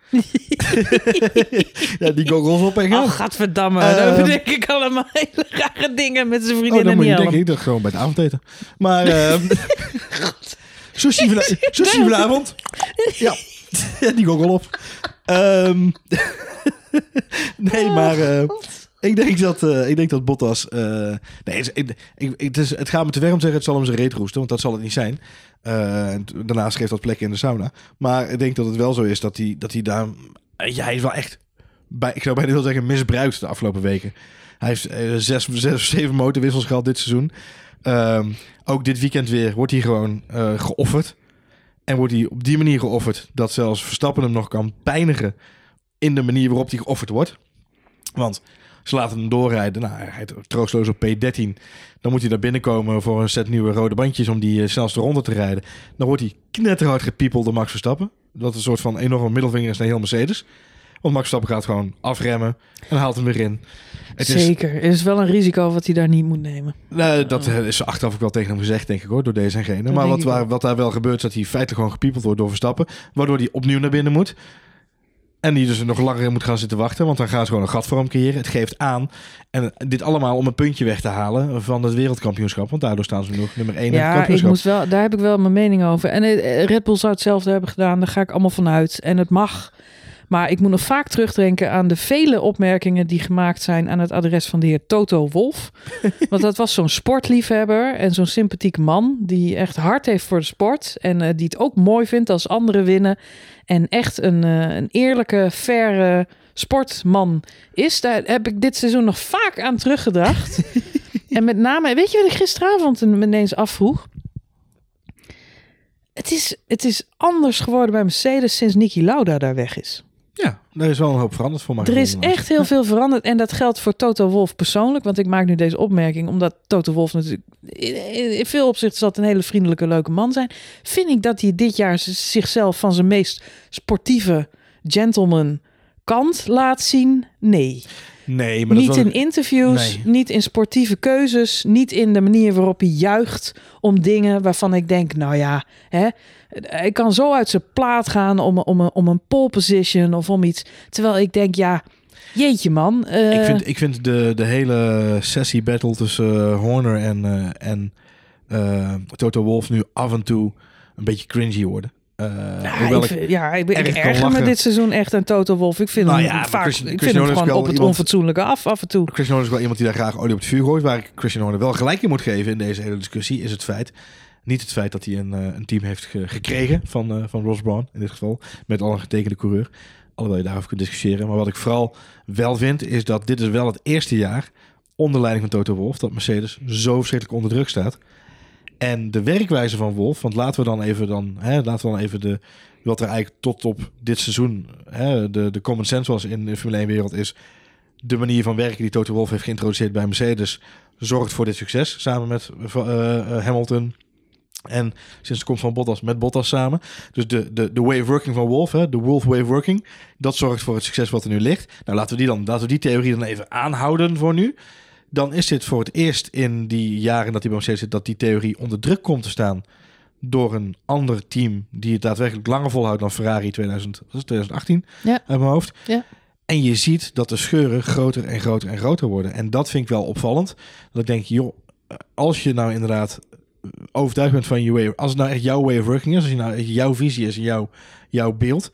Ja, die goggles op en gaan. Oh, gadverdamme. Dan bedenk ik allemaal hele rare dingen met zijn vriendin en die helm. Dan denk ik dat gewoon bij het avondeten. Maar sushi vanavond. Ja, die goggel op. Nee, maar ik denk dat Bottas... het gaat me te ver om te zeggen, het zal hem zijn reet roesten, want dat zal het niet zijn. En daarnaast geeft dat plekken in de sauna. Maar ik denk dat het wel zo is dat hij daar... Ja, hij is wel echt... Ik zou bijna wel zeggen misbruikt de afgelopen weken. Hij heeft 6 of 7 motorwissels gehad dit seizoen. Ook dit weekend weer wordt hij gewoon geofferd. En wordt hij op die manier geofferd... dat zelfs Verstappen hem nog kan pijnigen... in de manier waarop hij geofferd wordt. Want ze laten hem doorrijden. Nou, hij rijdt troostloos op P13. Dan moet hij daar binnenkomen voor een set nieuwe rode bandjes... om die snelste ronde te rijden. Dan wordt hij knetterhard gepiepeld door Max Verstappen. Dat is een soort van enorme middelvinger is naar heel Mercedes... Want Max Verstappen gaat gewoon afremmen en haalt hem weer in. Zeker. Er is wel een risico wat hij daar niet moet nemen. Nou, dat is achteraf ook wel tegen hem gezegd, denk ik hoor, door deze en gene. Dat maar wat daar wel gebeurt, is dat hij feitelijk gewoon gepiepeld wordt door Verstappen. Waardoor hij opnieuw naar binnen moet. En die dus nog langer in moet gaan zitten wachten. Want dan gaan ze gewoon een gat voor hem creëren. Het geeft aan. En dit allemaal om een puntje weg te halen van het wereldkampioenschap. Want daardoor staan ze nog nummer 1 in het kampioenschap. Daar heb ik wel mijn mening over. En Red Bull zou hetzelfde hebben gedaan. Daar ga ik allemaal van uit. En het mag... Maar ik moet nog vaak terugdenken aan de vele opmerkingen... die gemaakt zijn aan het adres van de heer Toto Wolff. Want dat was zo'n sportliefhebber en zo'n sympathiek man... die echt hart heeft voor de sport... en die het ook mooi vindt als anderen winnen. En echt een eerlijke, faire sportman is. Daar heb ik dit seizoen nog vaak aan teruggedacht. En met name, weet je wat ik gisteravond ineens afvroeg? Het is anders geworden bij Mercedes sinds Niki Lauda daar weg is. Ja, er is wel een hoop veranderd voor mij. Er is echt heel veel veranderd. En dat geldt voor Toto Wolff persoonlijk. Want ik maak nu deze opmerking. Omdat Toto Wolff natuurlijk in veel opzichten zal een hele vriendelijke, leuke man zijn. Vind ik dat hij dit jaar zichzelf van zijn meest sportieve gentleman kant laat zien? Nee, maar niet in interviews, niet in sportieve keuzes... niet in de manier waarop hij juicht om dingen waarvan ik denk... nou ja, hè, ik kan zo uit zijn plaat gaan om een pole position of om iets... terwijl ik denk, ja, jeetje man. Ik vind de hele sessie battle tussen Horner en Toto Wolff... nu af en toe een beetje cringy worden. Ik erger me dit seizoen echt aan Toto Wolff. Ik vind hem vaak Christian gewoon op het onfatsoenlijke af en toe. Christian Horner is wel iemand die daar graag olie op het vuur gooit. Waar ik Christian Horner wel gelijk in moet geven in deze hele discussie... is het feit, niet het feit dat hij een team heeft gekregen van Ross Brawn... in dit geval, met al een getekende coureur. Alhoewel je daarover kunt discussiëren. Maar wat ik vooral wel vind, is dat dit is wel het eerste jaar... onder leiding van Toto Wolff, dat Mercedes zo verschrikkelijk onder druk staat... En de werkwijze van Wolff, want laten we dan even de wat er eigenlijk tot op dit seizoen de common sense was in de Formule 1-wereld is de manier van werken die Toto Wolff heeft geïntroduceerd bij Mercedes zorgt voor dit succes samen met Hamilton en sinds de komst van Bottas met Bottas samen. Dus de way of working van Wolff, de Wolff way of working, dat zorgt voor het succes wat er nu ligt. Nou, laten we die theorie dan even aanhouden voor nu. Dan is dit voor het eerst in die jaren dat hij bij Mercedes zit... dat die theorie onder druk komt te staan door een ander team... die het daadwerkelijk langer volhoudt dan Ferrari 2018 uit mijn hoofd. Ja. En je ziet dat de scheuren groter en groter en groter worden. En dat vind ik wel opvallend. Dat ik denk, joh, als je nou inderdaad overtuigd bent van je way... als het nou echt jouw way of working is, als het nou echt jouw visie is en jouw beeld...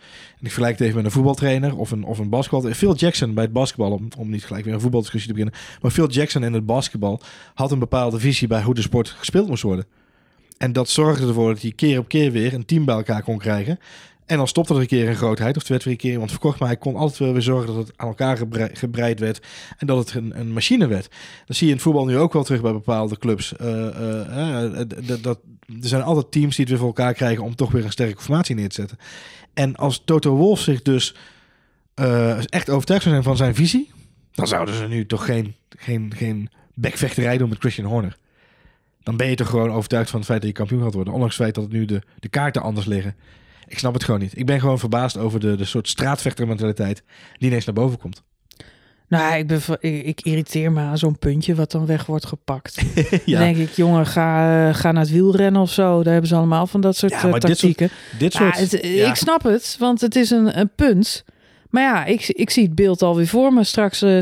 en ik vergelijk het even met een voetbaltrainer of een basketbal. Phil Jackson bij het basketbal, om niet gelijk weer een voetbaldiscussie te beginnen... maar Phil Jackson in het basketbal had een bepaalde visie... bij hoe de sport gespeeld moest worden. En dat zorgde ervoor dat hij keer op keer weer een team bij elkaar kon krijgen... en dan stopte er een keer een grootheid, of het werd weer een keer iemand verkocht... maar hij kon altijd wel weer zorgen dat het aan elkaar gebreid werd... en dat het een machine werd. Dat zie je in het voetbal nu ook wel terug bij bepaalde clubs. Er zijn altijd teams die het weer voor elkaar krijgen... om toch weer een sterke formatie neer te zetten. En als Toto Wolff zich dus echt overtuigd zou zijn van zijn visie... dan zouden ze nu toch geen bekvechterij doen met Christian Horner. Dan ben je toch gewoon overtuigd van het feit dat je kampioen gaat worden... ondanks het feit dat het nu de kaarten anders liggen... Ik snap het gewoon niet. Ik ben gewoon verbaasd over de soort straatvechtermentaliteit die ineens naar boven komt. Nou, ik irriteer me aan zo'n puntje wat dan weg wordt gepakt. Ja. Dan denk ik, jongen, ga naar het wielrennen of zo. Daar hebben ze allemaal van dat soort tactieken. Ik snap het, want het is een punt. Maar ja, ik zie het beeld alweer voor me.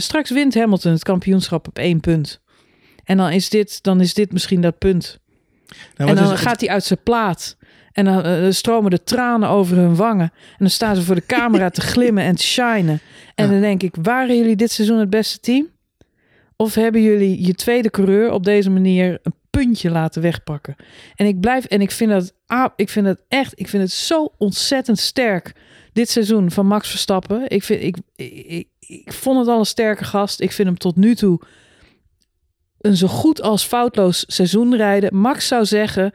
Straks wint Hamilton het kampioenschap op 1 punt. En dan is dit misschien dat punt. Nou, en dan gaat hij uit zijn plaat. En dan stromen de tranen over hun wangen. En dan staan ze voor de camera te glimmen en te shinen. En dan denk ik, waren jullie dit seizoen het beste team? Of hebben jullie je tweede coureur op deze manier een puntje laten wegpakken. En ik blijf, en ik vind het zo ontzettend sterk dit seizoen van Max Verstappen. Ik vond het al een sterke gast. Ik vind hem tot nu toe een zo goed als foutloos seizoen rijden. Max zou zeggen,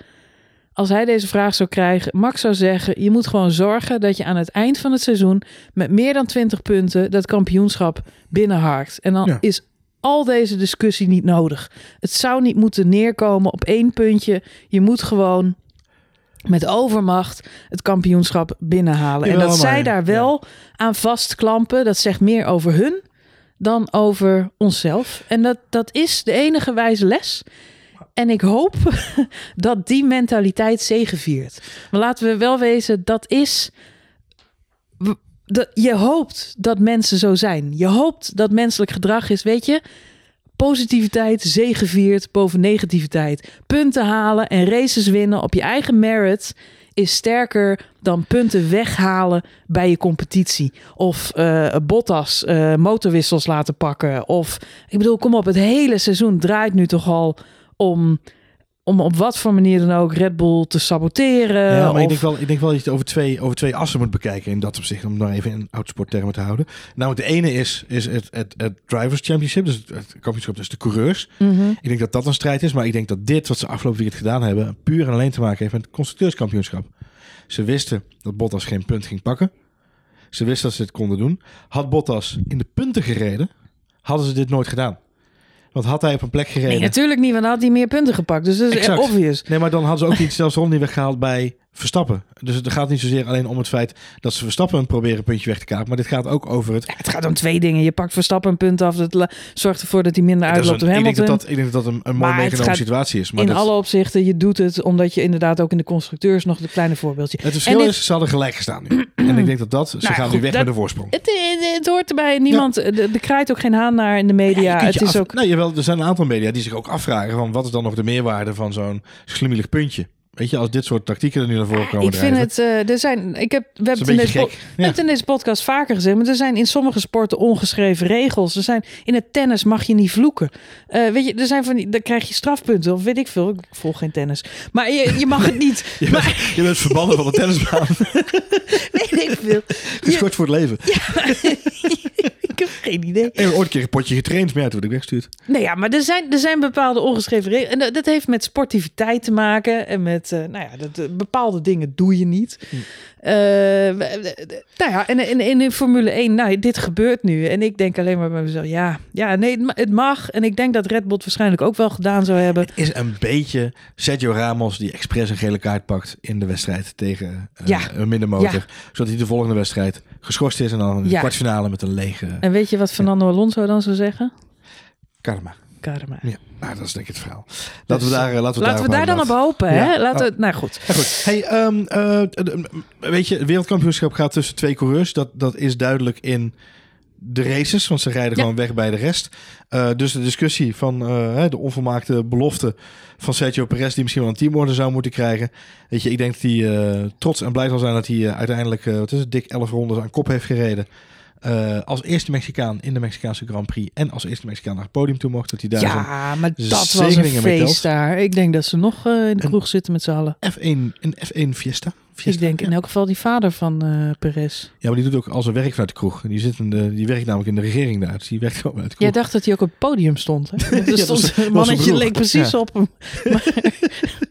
als hij deze vraag zou krijgen, Max zou zeggen, je moet gewoon zorgen dat je aan het eind van het seizoen met meer dan 20 punten dat kampioenschap binnenharkt. En dan is al deze discussie niet nodig. Het zou niet moeten neerkomen op één puntje. Je moet gewoon met overmacht het kampioenschap binnenhalen. Jawel, en dat zij daar wel aan vastklampen, dat zegt meer over hun dan over onszelf. En dat is de enige wijze les. En ik hoop dat die mentaliteit zegeviert. Maar laten we wel wezen, dat is... Je hoopt dat mensen zo zijn. Je hoopt dat menselijk gedrag is, weet je... Positiviteit zegeviert boven negativiteit. Punten halen en races winnen op je eigen merit... is sterker dan punten weghalen bij je competitie. Of Bottas motorwissels laten pakken. Of, ik bedoel, kom op, het hele seizoen draait nu toch al... om op wat voor manier dan ook Red Bull te saboteren. Ja, maar of... ik denk wel dat je het over twee assen moet bekijken in dat opzicht, om daar even in autosporttermen te houden. Nou, de ene is het Drivers Championship, dus het kampioenschap, dus de coureurs. Mm-hmm. Ik denk dat dat een strijd is, maar ik denk dat dit wat ze afgelopen weekend gedaan hebben, puur en alleen te maken heeft met het constructeurskampioenschap. Ze wisten dat Bottas geen punt ging pakken. Ze wisten dat ze het konden doen. Had Bottas in de punten gereden, hadden ze dit nooit gedaan. Want had hij op een plek gereden... Nee, natuurlijk niet, want dan had hij meer punten gepakt. Dus dat is echt obvious. Nee, maar dan hadden ze ook niet zelfs Ronnie weggehaald bij Verstappen. Dus het gaat niet zozeer alleen om het feit dat ze Verstappen een proberen een puntje weg te kapen. Maar dit gaat ook over het... Ja, het gaat om twee dingen. Je pakt Verstappen een punt af. Dat zorgt ervoor dat hij minder uitloopt op Hamilton. Ik denk dat een mooi meegenomen situatie is. Maar in alle opzichten, je doet het omdat je inderdaad ook in de constructeurs nog een kleine voorbeeldje... Het verschil is, ze hadden gelijk gestaan nu. En ik denk dat ze gaan nu weg met de voorsprong. Het hoort erbij. Niemand, de kraait ook geen haan naar in de media. Ja, het is ook... Nou, jawel, er zijn een aantal media die zich ook afvragen van wat is dan nog de meerwaarde van zo'n slimmelig puntje. Weet je, als dit soort tactieken er nu naar voren komen. Ik vind het, we hebben het in deze podcast vaker gezegd, maar er zijn in sommige sporten ongeschreven regels. Er zijn, in het tennis mag je niet vloeken. Weet je, er zijn van die, dan krijg je strafpunten of weet ik veel. Ik volg geen tennis. Maar je mag het niet. Je bent verbannen van de tennisbaan. Weet ik veel. Het is kort voor het leven. Ja, ik heb geen idee. Ik heb ooit een keer een potje getraind, maar ja, toen werd ik weggestuurd. Nee, ja, maar er zijn bepaalde ongeschreven regels. En dat heeft met sportiviteit te maken en met bepaalde dingen doe je niet. En in Formule 1, nou, dit gebeurt nu. En ik denk alleen maar bij mezelf, het mag. En ik denk dat Red Bull het waarschijnlijk ook wel gedaan zou hebben. Het is een beetje Sergio Ramos die expres een gele kaart pakt in de wedstrijd tegen een middenmotor. Ja. Zodat hij de volgende wedstrijd geschorst is en dan in de kwartfinale met een lege... En weet je wat Fernando Alonso dan zou zeggen? Karma. Ja. Nou, dat is denk ik het verhaal. Laten we daar dan op hopen. Hè? Goed. Hey, weet je, het wereldkampioenschap gaat tussen twee coureurs. Dat is duidelijk in de races, want ze rijden gewoon weg bij de rest. Dus de discussie van de onvolmaakte belofte van Sergio Perez... die misschien wel een teamorder zou moeten krijgen. Weet je, ik denk dat hij trots en blij zal zijn... dat hij uiteindelijk dik 11 rondes aan kop heeft gereden. Als eerste Mexicaan in de Mexicaanse Grand Prix... en als eerste Mexicaan naar het podium toe mocht... dat hij daar maar dat was een feest daar. Ik denk dat ze nog in de kroeg zitten met z'n allen. F1 Fiesta. Ik denk in elk geval die vader van Perez. Ja, maar die doet ook al zijn werk vanuit de kroeg. Die werkt namelijk in de regering daar. Dus die werkt gewoon uit de kroeg. Jij dacht dat hij ook op het podium stond. Hè? Dat mannetje leek precies op hem.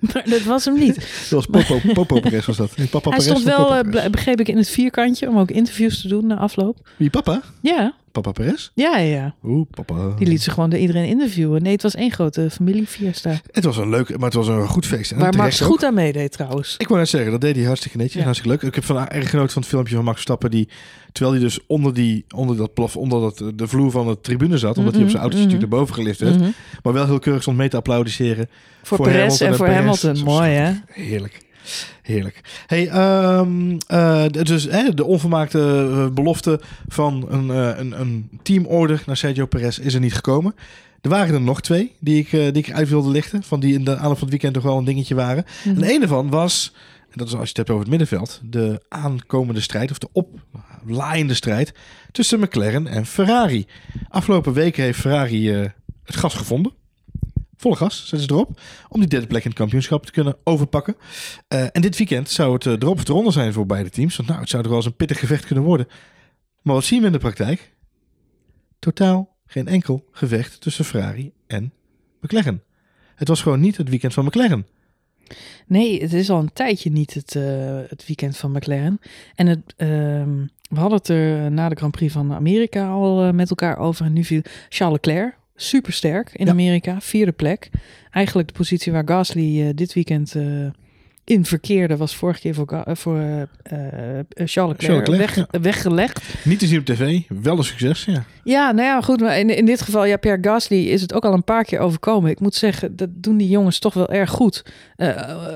Maar dat was hem niet. Dat was Popo Perez was dat. Hij stond wel, begreep ik, in het vierkantje om ook interviews te doen na afloop. Wie, papa? Ja. Papa Perez? Ja. Oeh, papa. Die liet ze gewoon door iedereen interviewen. Nee, het was één grote familiefiesta. Het was een goed feest. En waar Max goed aan meedeed trouwens. Ik wou net zeggen, dat deed hij hartstikke netjes. Ja. Hartstikke leuk. Ik heb vandaag erg genoten van het filmpje van Max Verstappen. Die, terwijl hij dus onder de vloer van de tribune zat. Omdat hij op zijn autootje natuurlijk naar boven gelift werd. Mm-hmm. Maar wel heel keurig stond mee te applaudisseren. Voor Perez en voor Hamilton. Mooi hè? Heerlijk. Heerlijk. Hey, de onvermaakte belofte van een teamorder naar Sergio Perez is er niet gekomen. Er waren er nog twee die ik uit wilde lichten, van die in de aanloop van het weekend toch wel een dingetje waren. Mm-hmm. En een daarvan was, en dat is als je het hebt over het middenveld, de aankomende strijd of de oplaaiende strijd tussen McLaren en Ferrari. Afgelopen weken heeft Ferrari het gas gevonden. Volle gas zetten ze erop om die derde plek in het kampioenschap te kunnen overpakken. En dit weekend zou het erop of eronder zijn voor beide teams. Want nou, het zou er wel eens een pittig gevecht kunnen worden. Maar wat zien we in de praktijk? Totaal geen enkel gevecht tussen Ferrari en McLaren. Het was gewoon niet het weekend van McLaren. Nee, het is al een tijdje niet het weekend van McLaren. En we hadden het er na de Grand Prix van Amerika al met elkaar over. En nu viel Charles Leclerc supersterk in Amerika, vierde plek. Eigenlijk de positie waar Gasly dit weekend in verkeerde was vorige keer voor Charles Leclerc weggelegd. Niet te zien op tv, wel een succes, ja. Ja, nou ja, goed, maar in dit geval, ja, Pierre Gasly is het ook al een paar keer overkomen. Ik moet zeggen, dat doen die jongens toch wel erg goed.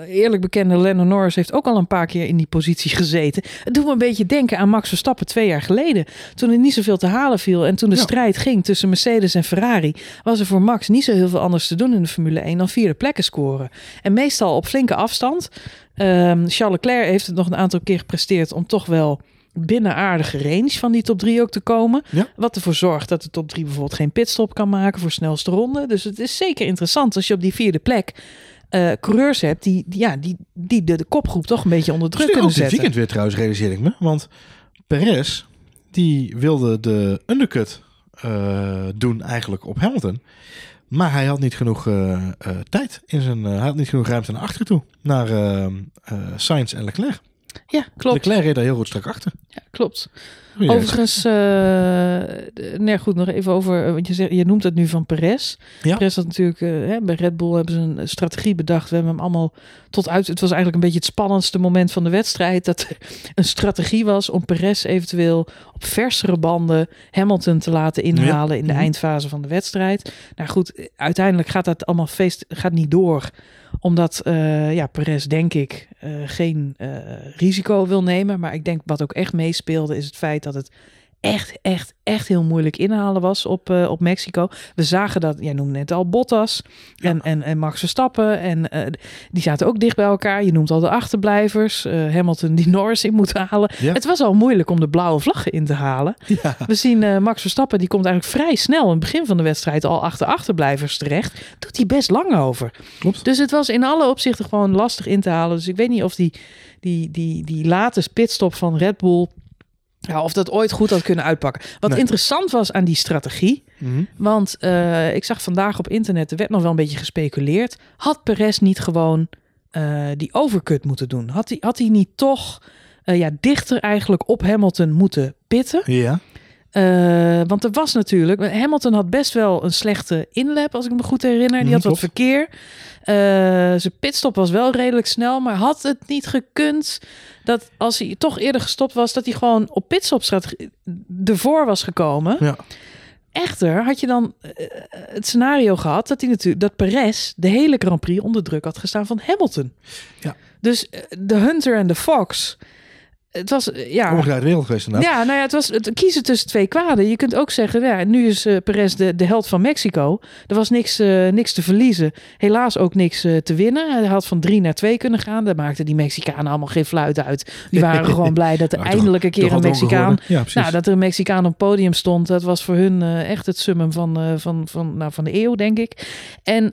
Eerlijk bekende Lando Norris heeft ook al een paar keer in die positie gezeten. Het doet me een beetje denken aan Max Verstappen 2 jaar geleden. Toen er niet zoveel te halen viel en toen de strijd ging tussen Mercedes en Ferrari, was er voor Max niet zo heel veel anders te doen in de Formule 1 dan vierde plekken scoren. En meestal op flinke afstand. Charles Leclerc heeft het nog een aantal keer gepresteerd om toch wel binnen aardige range van die top 3 ook te komen. Ja. Wat ervoor zorgt dat de top 3 bijvoorbeeld geen pitstop kan maken voor snelste ronde. Dus het is zeker interessant als je op die vierde plek coureurs hebt die de kopgroep toch een beetje onder druk kunnen zetten. Ook dit weekend weer trouwens, realiseer ik me. Want Perez, die wilde de undercut doen eigenlijk op Hamilton. Maar hij had niet genoeg tijd in zijn. Hij had niet genoeg ruimte naar achteren toe. Naar Sainz en Leclerc. Ja, klopt. Leclerc reed daar heel goed strak achter. Ja, klopt. Overigens, goed, nog even over. Want je noemt het nu van Perez. Ja. Perez had natuurlijk. Bij Red Bull hebben ze een strategie bedacht. We hebben hem allemaal tot uit. Het was eigenlijk een beetje het spannendste moment van de wedstrijd. Dat er een strategie was om Perez eventueel op versere banden Hamilton te laten inhalen in de eindfase van de wedstrijd. Nou goed, uiteindelijk gaat dat allemaal gaat niet door. Omdat Perez, denk ik, geen risico wil nemen. Maar ik denk wat ook echt meespeelde is het feit dat het echt heel moeilijk inhalen was op Mexico. We zagen dat, jij noemde net al Bottas en Max Verstappen. En die zaten ook dicht bij elkaar. Je noemt al de achterblijvers. Hamilton die Norris in moet halen. Ja. Het was al moeilijk om de blauwe vlaggen in te halen. Ja. We zien Max Verstappen, die komt eigenlijk vrij snel in het begin van de wedstrijd al achter achterblijvers terecht. Doet hij best lang over. Klopt. Dus het was in alle opzichten gewoon lastig in te halen. Dus ik weet niet of die late pitstop van Red Bull, ja, of dat ooit goed had kunnen uitpakken. Wat interessant was aan die strategie. Mm-hmm. Want ik zag vandaag op internet, er werd nog wel een beetje gespeculeerd. Had Perez niet gewoon die overcut moeten doen? Had hij niet toch dichter eigenlijk op Hamilton moeten pitten? Ja. Want er was natuurlijk, Hamilton had best wel een slechte inlap, als ik me goed herinner. Die had wat verkeer. Zijn pitstop was wel redelijk snel, maar had het niet gekund dat als hij toch eerder gestopt was, dat hij gewoon op pitstopstrategie ervoor was gekomen. Ja. Echter had je dan het scenario gehad dat Perez de hele Grand Prix onder druk had gestaan van Hamilton. Ja. Dus de Hunter en de Fox. Het was omgedraaid wereld geweest inderdaad. Ja, nou ja, het was het kiezen tussen twee kwaden. Je kunt ook zeggen, nu is Perez de held van Mexico. Er was niks te verliezen. Helaas ook niks te winnen. Hij had van 3 naar 2 kunnen gaan. Daar maakten die Mexicanen allemaal geen fluit uit. Die waren gewoon blij dat er eindelijk een keer een Mexicaan. Ja, dat er een Mexicaan op het podium stond. Dat was voor hun echt het summum van de eeuw, denk ik. En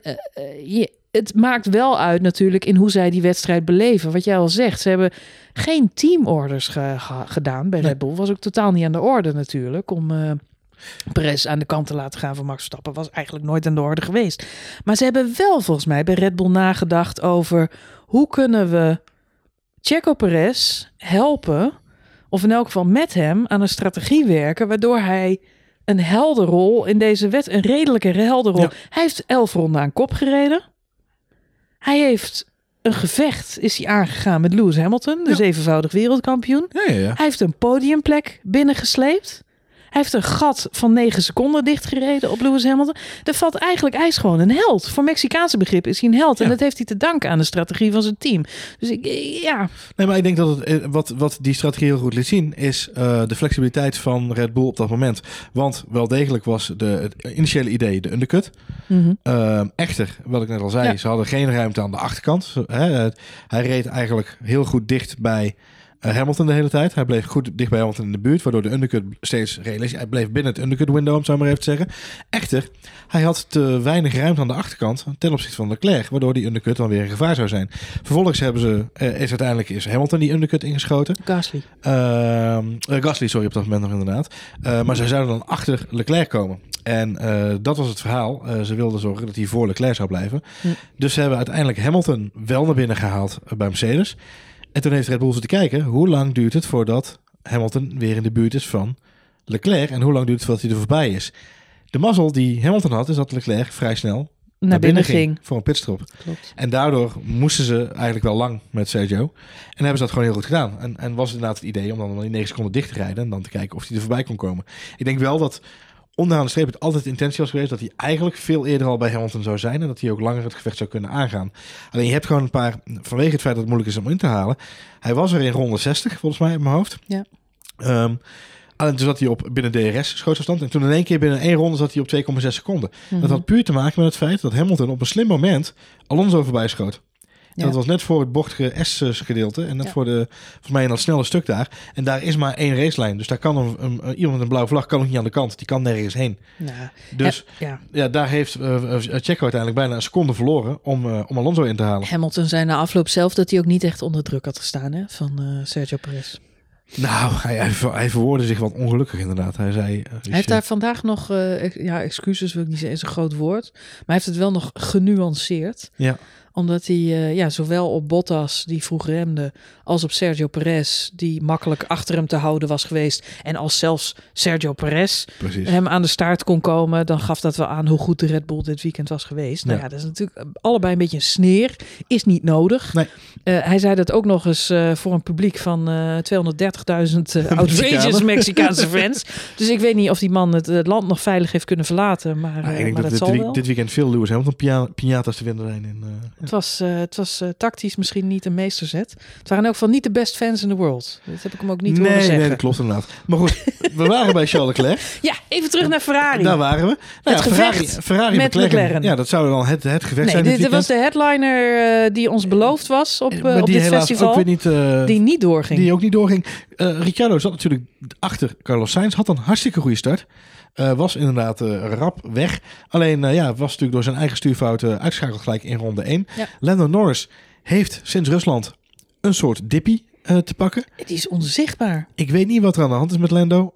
het maakt wel uit natuurlijk in hoe zij die wedstrijd beleven. Wat jij al zegt, ze hebben geen teamorders gedaan bij Red Bull. Was ook totaal niet aan de orde natuurlijk. Om Perez aan de kant te laten gaan van Max Verstappen was eigenlijk nooit aan de orde geweest. Maar ze hebben wel volgens mij bij Red Bull nagedacht over hoe kunnen we Checo Perez helpen, of in elk geval met hem aan een strategie werken, waardoor hij een helder rol in deze wet, een redelijke helder rol. Ja. Hij heeft 11 ronden aan kop gereden. Hij heeft een gevecht, is hij aangegaan met Lewis Hamilton, de zevenvoudig wereldkampioen. Ja, ja, ja. Hij heeft een podiumplek binnengesleept. Hij heeft een gat van 9 seconden dichtgereden op Lewis Hamilton. Hij is gewoon een held. Voor Mexicaanse begrip is hij een held. Ja. En dat heeft hij te danken aan de strategie van zijn team. Dus Nee, maar ik denk dat wat die strategie heel goed liet zien is de flexibiliteit van Red Bull op dat moment. Want wel degelijk was het initiële idee de undercut. Mm-hmm. Echter, wat ik net al zei, ze hadden geen ruimte aan de achterkant. Hij reed eigenlijk heel goed dicht bij Hamilton de hele tijd. Hij bleef goed dicht bij Hamilton in de buurt, waardoor de undercut steeds realistisch... Hij bleef binnen het undercut window, om het zo maar even te zeggen. Echter, hij had te weinig ruimte aan de achterkant ten opzichte van Leclerc, waardoor die undercut dan weer een gevaar zou zijn. Vervolgens is uiteindelijk Hamilton die undercut ingeschoten. Gasly, op dat moment nog inderdaad. Maar zij zouden dan achter Leclerc komen. En dat was het verhaal. Ze wilden zorgen dat hij voor Leclerc zou blijven. Ja. Dus ze hebben uiteindelijk Hamilton wel naar binnen gehaald bij Mercedes. En toen heeft Red Bull zitten kijken, hoe lang duurt het voordat Hamilton weer in de buurt is van Leclerc? En hoe lang duurt het voordat hij er voorbij is? De mazzel die Hamilton had, is dat Leclerc vrij snel naar binnen ging voor een pitstop. Klopt. En daardoor moesten ze eigenlijk wel lang met Sergio. En hebben ze dat gewoon heel goed gedaan. En was het inderdaad het idee om dan in 9 seconden dicht te rijden en dan te kijken of hij er voorbij kon komen. Ik denk wel dat onderaan de streep het altijd de intentie was geweest dat hij eigenlijk veel eerder al bij Hamilton zou zijn en dat hij ook langer het gevecht zou kunnen aangaan. Alleen je hebt gewoon een paar, vanwege het feit dat het moeilijk is om in te halen. Hij was er in ronde 60, volgens mij, in mijn hoofd. Ja. Alleen toen zat hij op binnen DRS schootsafstand en toen in één keer binnen één ronde zat hij op 2,6 seconden. Mm-hmm. Dat had puur te maken met het feit dat Hamilton op een slim moment Alonso voorbij schoot. En ja. Dat was net voor het bochtige S-gedeelte. En net voor de, volgens mij, in dat snelle stuk daar. En daar is maar 1 racelijn. Dus daar kan iemand met een blauwe vlag kan ook niet aan de kant. Die kan nergens heen. Ja. Dus ja, daar heeft Checo uiteindelijk bijna een seconde verloren om Alonso in te halen. Hamilton zei na afloop zelf dat hij ook niet echt onder druk had gestaan, hè, van Sergio Perez. Nou, hij verwoordde zich wat ongelukkig inderdaad. Hij zei... hij heeft daar vandaag nog... excuses wil ik niet zeggen, is een groot woord. Maar hij heeft het wel nog genuanceerd. Ja. Omdat hij zowel op Bottas, die vroeg remde, als op Sergio Perez, die makkelijk achter hem te houden was geweest. En als zelfs Sergio Perez hem aan de staart kon komen, dan gaf dat wel aan hoe goed de Red Bull dit weekend was geweest. Ja. Nou ja, dat is natuurlijk allebei een beetje een sneer. Is niet nodig. Nee. Hij zei dat ook nog eens voor een publiek van 230.000 outrageous Mexicaanse fans. Dus ik weet niet of die man het land nog veilig heeft kunnen verlaten. Maar, ik denk maar dat zal wel. Dit weekend veel Lewis Hamilton piñatas te winnen zijn in... Het was tactisch misschien niet een meesterzet. Het waren ook van niet de best fans in the world. Dat heb ik hem ook niet horen zeggen. Nee, dat klopt inderdaad. Maar goed, we waren bij Charles Leclerc. Ja, even terug naar Ferrari. Daar waren we. Nou, het gevecht Ferrari met McLaren. Ja, dat zou dan het gevecht zijn. Dit was de headliner die ons beloofd was op dit festival. Ook weer niet, die niet doorging. Die ook niet doorging. Ricciardo zat natuurlijk achter Carlos Sainz. Had een hartstikke goede start. Was inderdaad rap weg. Alleen was natuurlijk door zijn eigen stuurfout uitschakeld gelijk in ronde 1. Ja. Lando Norris heeft sinds Rusland een soort dippie te pakken. Het is onzichtbaar. Ik weet niet wat er aan de hand is met Lando.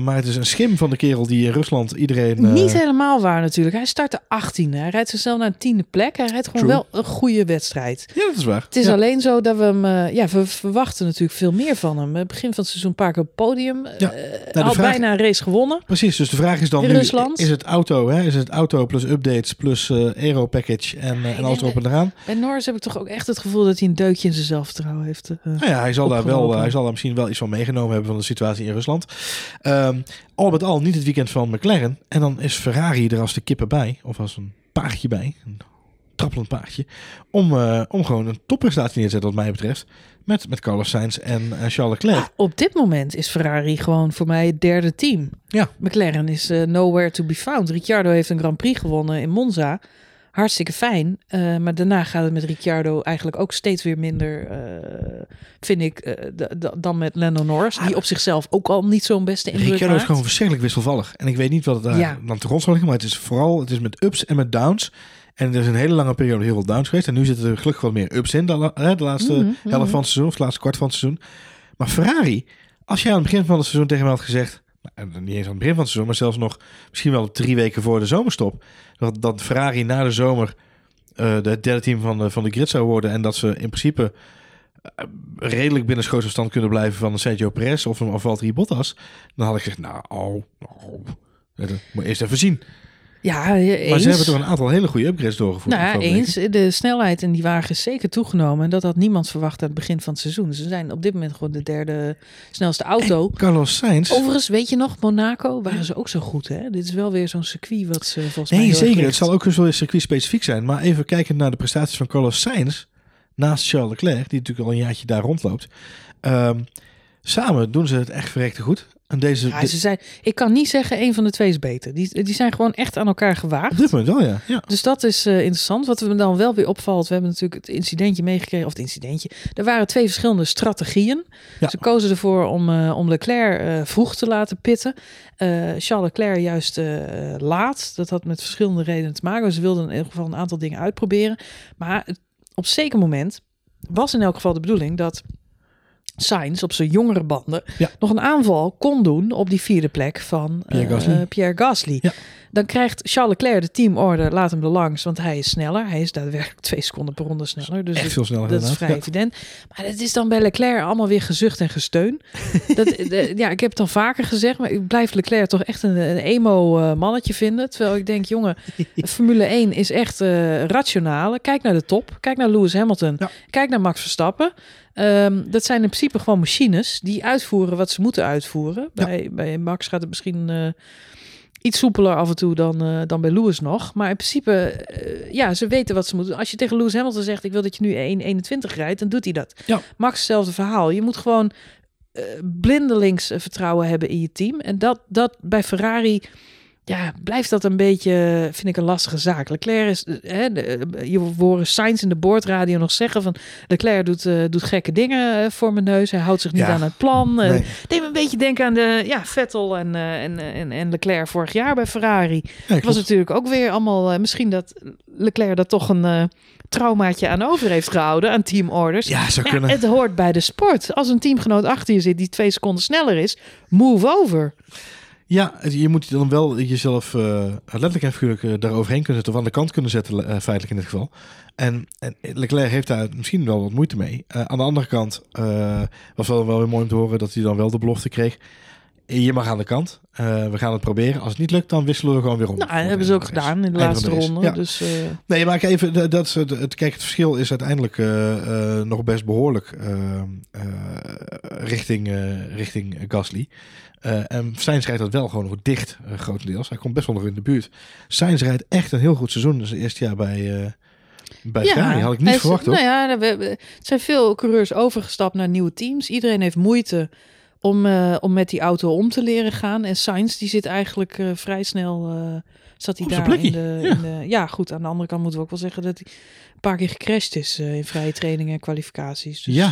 Maar het is een schim van de kerel die in Rusland iedereen... Niet helemaal waar natuurlijk. Hij startte 18e. Hij rijdt zichzelf naar een 10e plek. Hij rijdt gewoon wel een goede wedstrijd. Ja, dat is waar. Het is alleen zo dat we hem... we verwachten natuurlijk veel meer van hem. Begin van het seizoen een paar keer op het podium. Ja. Al bijna een race gewonnen. Precies, dus de vraag is dan in nu... Rusland. Is het auto, hè? Is het auto plus updates plus aero package en alles erop en eraan? Bij Norris heb ik toch ook echt het gevoel dat hij een deukje in zijn zelfvertrouwen heeft. Hij zal daar misschien wel iets van meegenomen hebben van de situatie in Rusland. Al met al niet het weekend van McLaren. En dan is Ferrari er als de kippen bij. Of als een paardje bij. Een trappelend paardje. Om gewoon een topprestatie neer te zetten wat mij betreft. Met Carlos Sainz en Charles Leclerc. Op dit moment is Ferrari gewoon voor mij het derde team. Ja. McLaren is nowhere to be found. Ricciardo heeft een Grand Prix gewonnen in Monza. Hartstikke fijn, maar daarna gaat het met Ricciardo eigenlijk ook steeds weer minder, vind ik, dan met Lando Norris, die op zichzelf ook al niet zo'n beste indruk maakt. Ricciardo is gewoon verschrikkelijk wisselvallig. En ik weet niet wat het daar dan te grond zal liggen, maar het is vooral met ups en met downs. En er is een hele lange periode heel veel downs geweest. En nu zitten er gelukkig wat meer ups in de laatste helft van het seizoen, of het laatste kwart van het seizoen. Maar Ferrari, als jij aan het begin van het seizoen tegen mij had gezegd, niet eens aan het begin van het seizoen, maar zelfs nog misschien wel 3 weken voor de zomerstop, dat Ferrari na de zomer het derde team van de grid zou worden en dat ze in principe redelijk binnen schootsafstand kunnen blijven van Sergio Perez of Valtteri Bottas, dan had ik gezegd, moet eerst even zien. Ja, eens. Maar ze hebben toch een aantal hele goede upgrades doorgevoerd. Nou, eens. De snelheid in die wagen is zeker toegenomen. En dat had niemand verwacht aan het begin van het seizoen. Ze zijn op dit moment gewoon de derde snelste auto. En Carlos Sainz. Overigens, weet je nog, Monaco waren ze ook zo goed, hè? Dit is wel weer zo'n circuit wat ze volgens mij... Nee, zeker. Het zal ook wel weer circuit-specifiek zijn. Maar even kijken naar de prestaties van Carlos Sainz naast Charles Leclerc, die natuurlijk al een jaartje daar rondloopt. Samen doen ze het echt verrekte goed. En deze, ja, ze zijn, ik kan niet zeggen één van de twee is beter. Die zijn gewoon echt aan elkaar gewaagd. Op dit moment wel, ja. Dus dat is interessant. Wat me dan wel weer opvalt, we hebben natuurlijk het incidentje meegekregen. Of het incidentje. Er waren twee verschillende strategieën. Ja. Ze kozen ervoor om Leclerc vroeg te laten pitten. Charles Leclerc juist laat. Dat had met verschillende redenen te maken. Ze wilden in ieder geval een aantal dingen uitproberen. Maar op zeker moment was in elk geval de bedoeling dat Sainz op zijn jongere banden nog een aanval kon doen op die vierde plek van Pierre Gasly. Ja. Dan krijgt Charles Leclerc de teamorder, laat hem er langs, want hij is sneller. Hij is daadwerkelijk 2 seconden per ronde sneller. Dus echt veel sneller. Dat is vrij evident. Maar dat is dan bij Leclerc allemaal weer gezucht en gesteun. Ik heb het dan vaker gezegd, maar ik blijf Leclerc toch echt een emo-mannetje vinden. Terwijl ik denk, jongen, Formule 1 is echt rationale. Kijk naar de top. Kijk naar Lewis Hamilton. Ja. Kijk naar Max Verstappen. Dat zijn in principe gewoon machines die uitvoeren wat ze moeten uitvoeren. Bij Max gaat het misschien iets soepeler af en toe dan bij Lewis nog. Maar in principe, ze weten wat ze moeten doen. Als je tegen Lewis Hamilton zegt, ik wil dat je nu 1.21 rijdt, dan doet hij dat. Ja. Max, hetzelfde verhaal. Je moet gewoon blindelings vertrouwen hebben in je team. En dat bij Ferrari... Ja, blijft dat een beetje, vind ik, een lastige zaak. Leclerc is, je hoort Sainz in de boordradio nog zeggen van... Leclerc doet gekke dingen voor mijn neus. Hij houdt zich niet aan het plan. Nee. Deed me een beetje denken aan de Vettel en Leclerc vorig jaar bij Ferrari. Ja, het was natuurlijk ook weer allemaal... misschien dat Leclerc dat toch een traumaatje aan over heeft gehouden, aan teamorders. Ja, zou kunnen. Het hoort bij de sport. Als een teamgenoot achter je zit die 2 seconden sneller is, move over. Ja, je moet dan wel jezelf letterlijk en figuurlijk daar overheen kunnen zetten, of aan de kant kunnen zetten, feitelijk in dit geval. En Leclerc heeft daar misschien wel wat moeite mee. Aan de andere kant was het wel weer mooi om te horen dat hij dan wel de belofte kreeg. Je mag aan de kant. We gaan het proberen. Als het niet lukt, dan wisselen we gewoon weer om. Nou, dat hebben ze ook gedaan in de laatste ronde. Ja. Dus, nee, maar even, het verschil is uiteindelijk nog best behoorlijk richting Gasly. En Sainz rijdt dat wel gewoon nog dicht, grotendeels. Hij komt best wel nog in de buurt. Sainz rijdt echt een heel goed seizoen. Dat is het eerste jaar bij Ferrari. Had ik niet verwacht. Er zijn veel coureurs overgestapt naar nieuwe teams. Iedereen heeft moeite om met die auto om te leren gaan. En Sainz, die zit eigenlijk vrij snel... zat hij daar goed, aan de andere kant moeten we ook wel zeggen dat hij een paar keer gecrashed is in vrije trainingen en kwalificaties. Dus,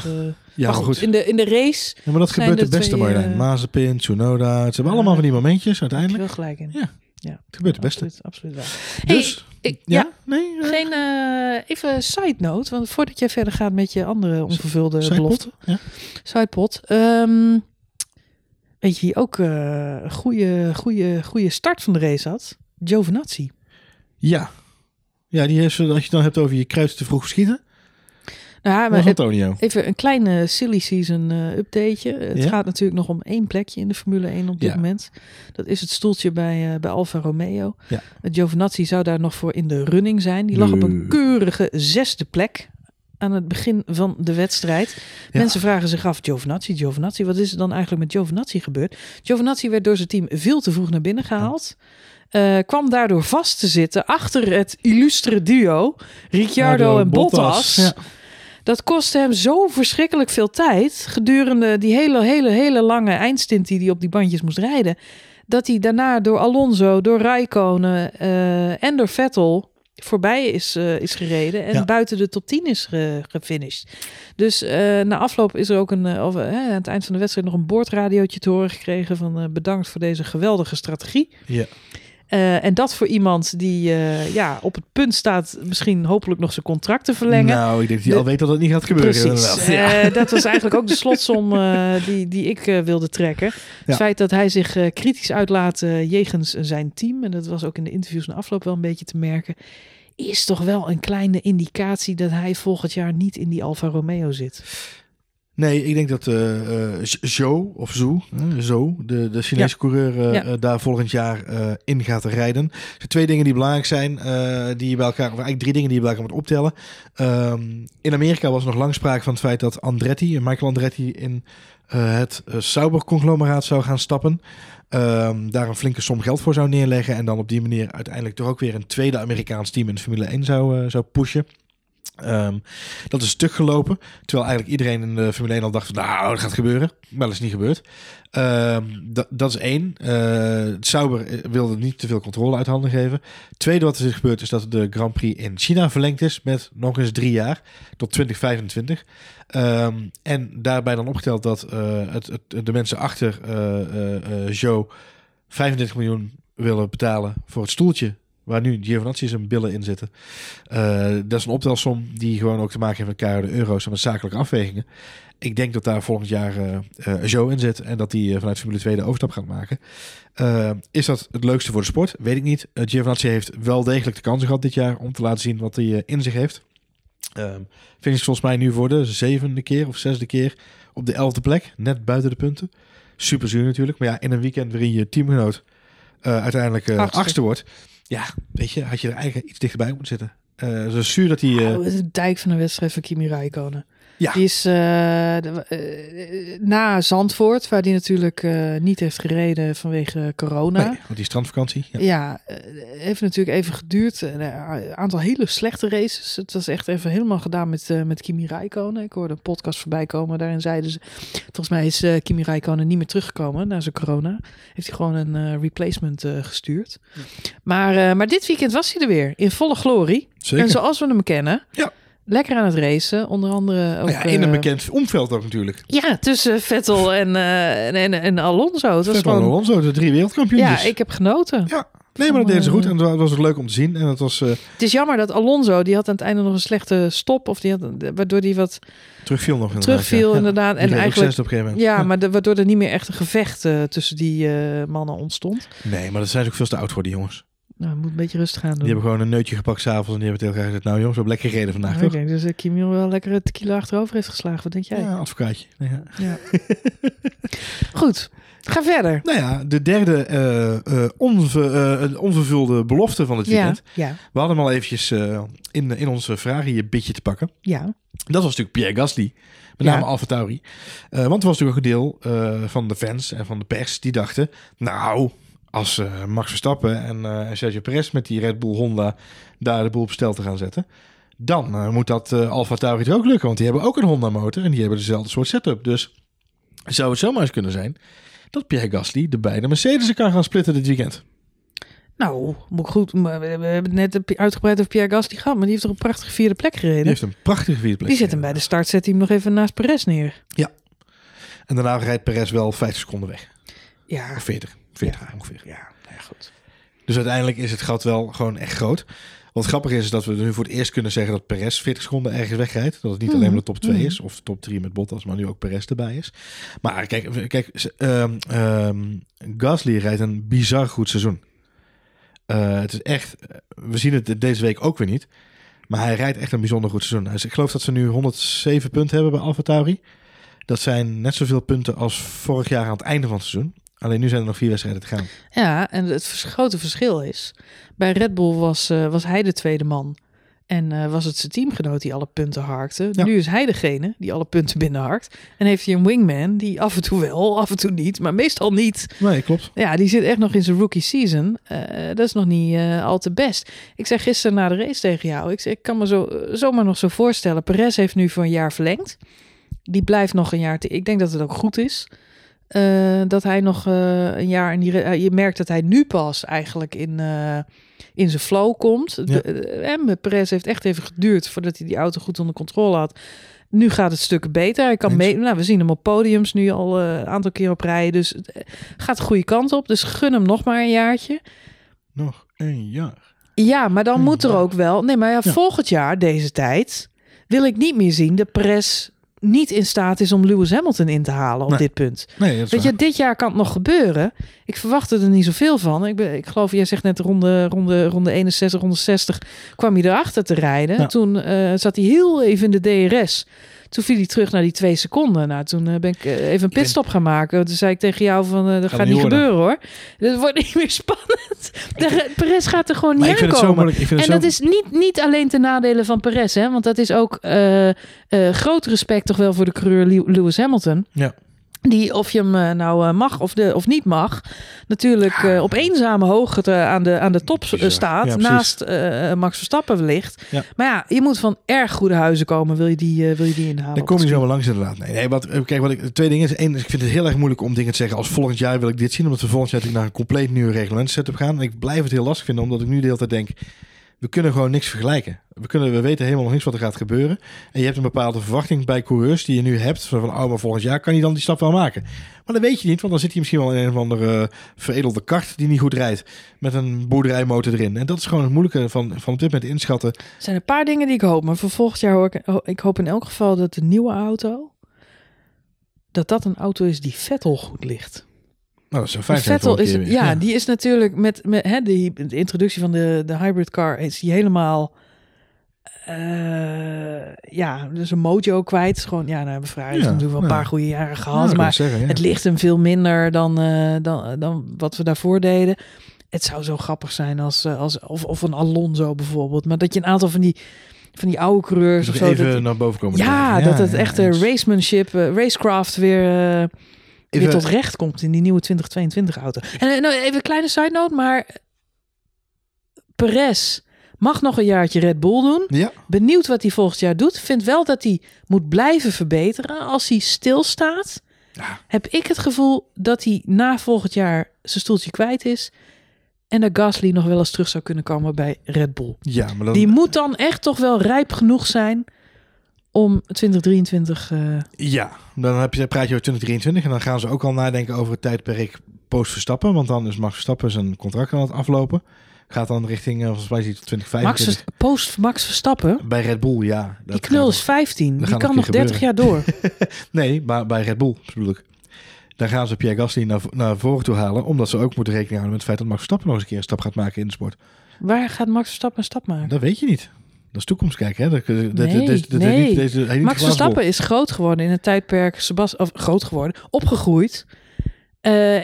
goed. In de race... Ja, maar dat gebeurt het beste, Marjolein. Mazepin, Tsunoda, het zijn allemaal van die momentjes uiteindelijk. Heel gelijk in. Ja. Ja, het gebeurt het beste. Absoluut waar. Dus, hey, even side note, want voordat jij verder gaat met je andere onvervulde belofte. Ja. Sidepot. Weet je, die ook een goede start van de race had? Giovinazzi. Ja. Ja, die heeft, als je het dan hebt over je kruis te vroeg schieten. Nou, maar Antonio. Even een kleine silly season updateje. Het gaat natuurlijk nog om 1 plekje in de Formule 1 op dit moment. Dat is het stoeltje bij Alfa Romeo. Ja. Giovinazzi zou daar nog voor in de running zijn. Die lag op een keurige 6e plek aan het begin van de wedstrijd. Ja. Mensen vragen zich af, Giovinazzi, wat is er dan eigenlijk met Giovinazzi gebeurd? Giovinazzi werd door zijn team veel te vroeg naar binnen gehaald. Kwam daardoor vast te zitten achter het illustre duo Ricciardo en Bottas. Ja. Dat kostte hem zo verschrikkelijk veel tijd gedurende die hele lange eindstint die hij op die bandjes moest rijden, dat hij daarna door Alonso, door Räikkönen en door Vettel voorbij is gereden en buiten de top 10 is gefinished. Dus na afloop is er ook aan het eind van de wedstrijd nog een boordradiootje te horen gekregen van bedankt voor deze geweldige strategie. Ja. En dat voor iemand die op het punt staat misschien hopelijk nog zijn contract te verlengen. Nou, ik denk dat hij al weet dat het niet gaat gebeuren. Precies. Dat was eigenlijk ook de slotsom die ik wilde trekken. Ja. Het feit dat hij zich kritisch uitlaat jegens zijn team, en dat was ook in de interviews na afloop wel een beetje te merken, is toch wel een kleine indicatie dat hij volgend jaar niet in die Alfa Romeo zit. Nee, ik denk dat Zhou, de Chinese coureur, daar volgend jaar in gaat rijden. Er zijn 2 dingen die belangrijk zijn, of eigenlijk 3 dingen die je bij elkaar moet optellen. In Amerika was nog lang sprake van het feit dat Michael Andretti in het Sauber-conglomeraat zou gaan stappen. Daar een flinke som geld voor zou neerleggen en dan op die manier uiteindelijk toch ook weer een tweede Amerikaans team in de Formule 1 zou pushen. Dat is stuk gelopen. Terwijl eigenlijk iedereen in de Formule 1 al dacht... nou, dat gaat gebeuren. Maar dat is niet gebeurd. Dat is één. Sauber wilde niet te veel controle uit handen geven. Tweede wat er is gebeurd... is dat de Grand Prix in China verlengd is... met nog eens 3 jaar. Tot 2025. En daarbij dan opgeteld dat de mensen achter Zhou... 35 miljoen willen betalen voor het stoeltje... waar nu Giovinazzi zijn billen in zitten. Dat is een optelsom die gewoon ook te maken heeft met keiharde euro's... en met zakelijke afwegingen. Ik denk dat daar volgend jaar Zhou in zit... en dat hij vanuit Formule 2 de overstap gaat maken. Is dat het leukste voor de sport? Weet ik niet. Giovinazzi heeft wel degelijk de kansen gehad dit jaar... om te laten zien wat hij in zich heeft. Finish volgens mij nu voor de 7e keer of 6e keer... op de 11e plek, net buiten de punten. Super zuur natuurlijk. Maar ja, in een weekend waarin je teamgenoot... uiteindelijk 8e wordt... Ja, weet je, had je er eigenlijk iets dichterbij moeten zitten. Zo zuur dat hij... de dijk van de wedstrijd van Kimi Räikkönen. Ja. Die is na Zandvoort, waar die natuurlijk niet heeft gereden vanwege corona. Nee, want die strandvakantie. Ja, heeft natuurlijk even geduurd. Een aantal hele slechte races. Het was echt even helemaal gedaan met Kimi Räikkönen. Ik hoorde een podcast voorbij komen. Daarin zeiden ze, volgens mij is Kimi Räikkönen niet meer teruggekomen na zijn corona. Heeft hij gewoon een replacement gestuurd. Ja. Maar dit weekend was hij er weer, in volle glorie. Zeker. En zoals we hem kennen... Ja. Lekker aan het racen, onder andere... Ook, in een bekend omveld ook natuurlijk. Ja, tussen Vettel en Alonso. Het was Vettel gewoon... en Alonso, de 3 wereldkampioenen. Ja, ik heb genoten. Ja, nee, maar dat deden ze goed en dat was het leuk om te zien. En dat was, het is jammer dat Alonso, die had aan het einde nog een slechte stop... of die had, waardoor die wat... Terugviel inderdaad. Ja, en eigenlijk, op een maar waardoor er niet meer echt een gevecht tussen die mannen ontstond. Nee, maar dat zijn ze ook veel te oud voor die jongens. Nou, het moet een beetje rustig gaan doen. Die hebben gewoon een neutje gepakt s'avonds... en die hebben tegen elkaar gezegd... nou jongens, we hebben lekker gereden vandaag, toch? Ik denk dus Kimi wel lekker het tequila achterover heeft geslagen. Wat denk jij? Ja, advocaatje. Ja. Goed, ga verder. Nou ja, de derde onvervulde belofte van het weekend. Ja. We hadden hem al eventjes in onze Ferrari bitje te pakken. Ja. Dat was natuurlijk Pierre Gasly. Met name Alfa Tauri. Want er was natuurlijk ook een deel van de fans en van de pers... die dachten, nou... als Max Verstappen en Sergio Perez met die Red Bull Honda daar de boel op stel te gaan zetten... dan moet dat Alfa Tauri er ook lukken. Want die hebben ook een Honda-motor en die hebben dezelfde soort setup. Dus zou het zomaar eens kunnen zijn dat Pierre Gasly de beide Mercedes kan gaan splitten dit weekend. Nou, goed, maar we hebben het net uitgebreid over Pierre Gasly gehad... maar die heeft toch een prachtige 4e plek gereden? Die heeft een prachtige 4e plek. Die zet hem bij de start, zet hij hem nog even naast Perez neer. Ja, en daarna rijdt Perez wel 50 seconden weg. Ja. Of 40 ongeveer. Ja, nou ja, goed. Dus uiteindelijk is het gat wel gewoon echt groot. Wat grappig is dat we nu voor het eerst kunnen zeggen... dat Perez 40 seconden ergens wegrijdt. Dat het niet alleen de top 2 is... of de top 3 met Bottas, maar nu ook Perez erbij is. Maar kijk Gasly rijdt een bizar goed seizoen. Het is echt... We zien het deze week ook weer niet. Maar hij rijdt echt een bijzonder goed seizoen. Dus ik geloof dat ze nu 107 punten hebben bij AlphaTauri. Dat zijn net zoveel punten als vorig jaar aan het einde van het seizoen. Alleen nu zijn er nog 4 wedstrijden te gaan. Ja, en het grote verschil is... bij Red Bull was hij de tweede man. En was het zijn teamgenoot die alle punten harkte. Ja. Nu is hij degene die alle punten binnenharkt. En heeft hij een wingman die af en toe wel, af en toe niet... maar meestal niet. Nee, klopt. Ja, die zit echt nog in zijn rookie season. Dat is nog niet al te best. Ik zei gisteren na de race tegen jou... Ik kan me zomaar nog zo voorstellen... Perez heeft nu voor een jaar verlengd. Die blijft nog een jaar... Ik denk dat het ook goed is... dat hij nog een jaar... je merkt dat hij nu pas eigenlijk in zijn flow komt. Ja. Perez heeft echt even geduurd... voordat hij die auto goed onder controle had. Nu gaat het stukken beter. Hij kan we zien hem op podiums nu al een aantal keer op rij. Dus het gaat de goede kant op. Dus gun hem nog maar een jaartje. Nog een jaar. Ja, maar dan moet er ook wel... Nee, maar volgend jaar, deze tijd... wil ik niet meer zien dat Perez... niet in staat is om Lewis Hamilton in te halen op dit punt. Nee, weet je, dit jaar kan het nog gebeuren. Ik verwachtte er niet zoveel van. Ik geloof, jij zegt net ronde 61, ronde 60... kwam hij erachter te rijden. Ja. Toen zat hij heel even in de DRS. Toen viel hij terug naar die 2 seconden. Nou, toen ben ik even een pitstop gaan maken. Toen zei ik tegen jou van, dat gaat niet gebeuren hoor. Dat wordt niet meer spannend. Perez gaat er gewoon niet aankomen. En dat is niet alleen ten nadele van Perez. Hè? Want dat is ook groot respect toch wel voor de coureur Lewis Hamilton. Ja. Die of je hem nou mag of niet mag. natuurlijk op eenzame hoogte aan de top staat. Ja, naast Max Verstappen wellicht. Ja. Maar ja, je moet van erg goede huizen komen. Wil je die inhalen? Dan kom je zo wel langs inderdaad. Nee, twee dingen. Eén, ik vind het heel erg moeilijk om dingen te zeggen als volgend jaar wil ik dit zien. Omdat we volgend jaar natuurlijk naar een compleet nieuwe reglementensetup gaan. En ik blijf het heel lastig vinden omdat ik nu de hele tijd denk... We kunnen gewoon niks vergelijken. We weten helemaal nog niks wat er gaat gebeuren. En je hebt een bepaalde verwachting bij coureurs die je nu hebt. Van maar volgend jaar kan hij dan die stap wel maken. Maar dat weet je niet, want dan zit hij misschien wel in een of andere veredelde kart die niet goed rijdt. Met een boerderijmotor erin. En dat is gewoon het moeilijke van op dit moment inschatten. Er zijn een paar dingen die ik hoop. Maar voor volgend jaar hoop ik in elk geval dat de nieuwe auto... dat een auto is die Vettel goed ligt. Nou, dat is een Vettel is die is natuurlijk met de introductie van de hybrid car is die helemaal dus een mojo kwijt. Gewoon daar hebben Ferrari natuurlijk wel een paar goede jaren gehad, maar zeggen, het ligt hem veel minder dan wat we daarvoor deden. Het zou zo grappig zijn als een Alonso bijvoorbeeld, maar dat je een aantal van die oude coureurs of zo even naar boven komen. Ja, dat het echte racemanship, racecraft weer. Weer tot recht komt in die nieuwe 2022-auto. En even een kleine side note, maar Perez mag nog een jaartje Red Bull doen. Ja. Benieuwd wat hij volgend jaar doet. Vindt wel dat hij moet blijven verbeteren. Als hij stilstaat, heb ik het gevoel dat hij na volgend jaar zijn stoeltje kwijt is. En dat Gasly nog wel eens terug zou kunnen komen bij Red Bull. Ja, maar dan... Die moet dan echt toch wel rijp genoeg zijn... om 2023... Dan praat je over 2023... en dan gaan ze ook al nadenken over het tijdperk post-Verstappen... want dan is Max Verstappen zijn contract aan het aflopen... Gaat dan richting, volgens mij is het 2025. Max Verstappen? Bij Red Bull, ja. Die knul is 15. Die kan nog 30 jaar door. Nee, maar bij Red Bull, bedoel ik. Dan gaan ze Pierre Gasly naar voren toe halen... omdat ze ook moeten rekening houden met het feit... dat Max Verstappen nog eens een keer een stap gaat maken in de sport. Waar gaat Max Verstappen een stap maken? Dat weet je niet. Dat is toekomst kijken, hè? Nee. Max Verstappen is groot geworden in het tijdperk... opgegroeid...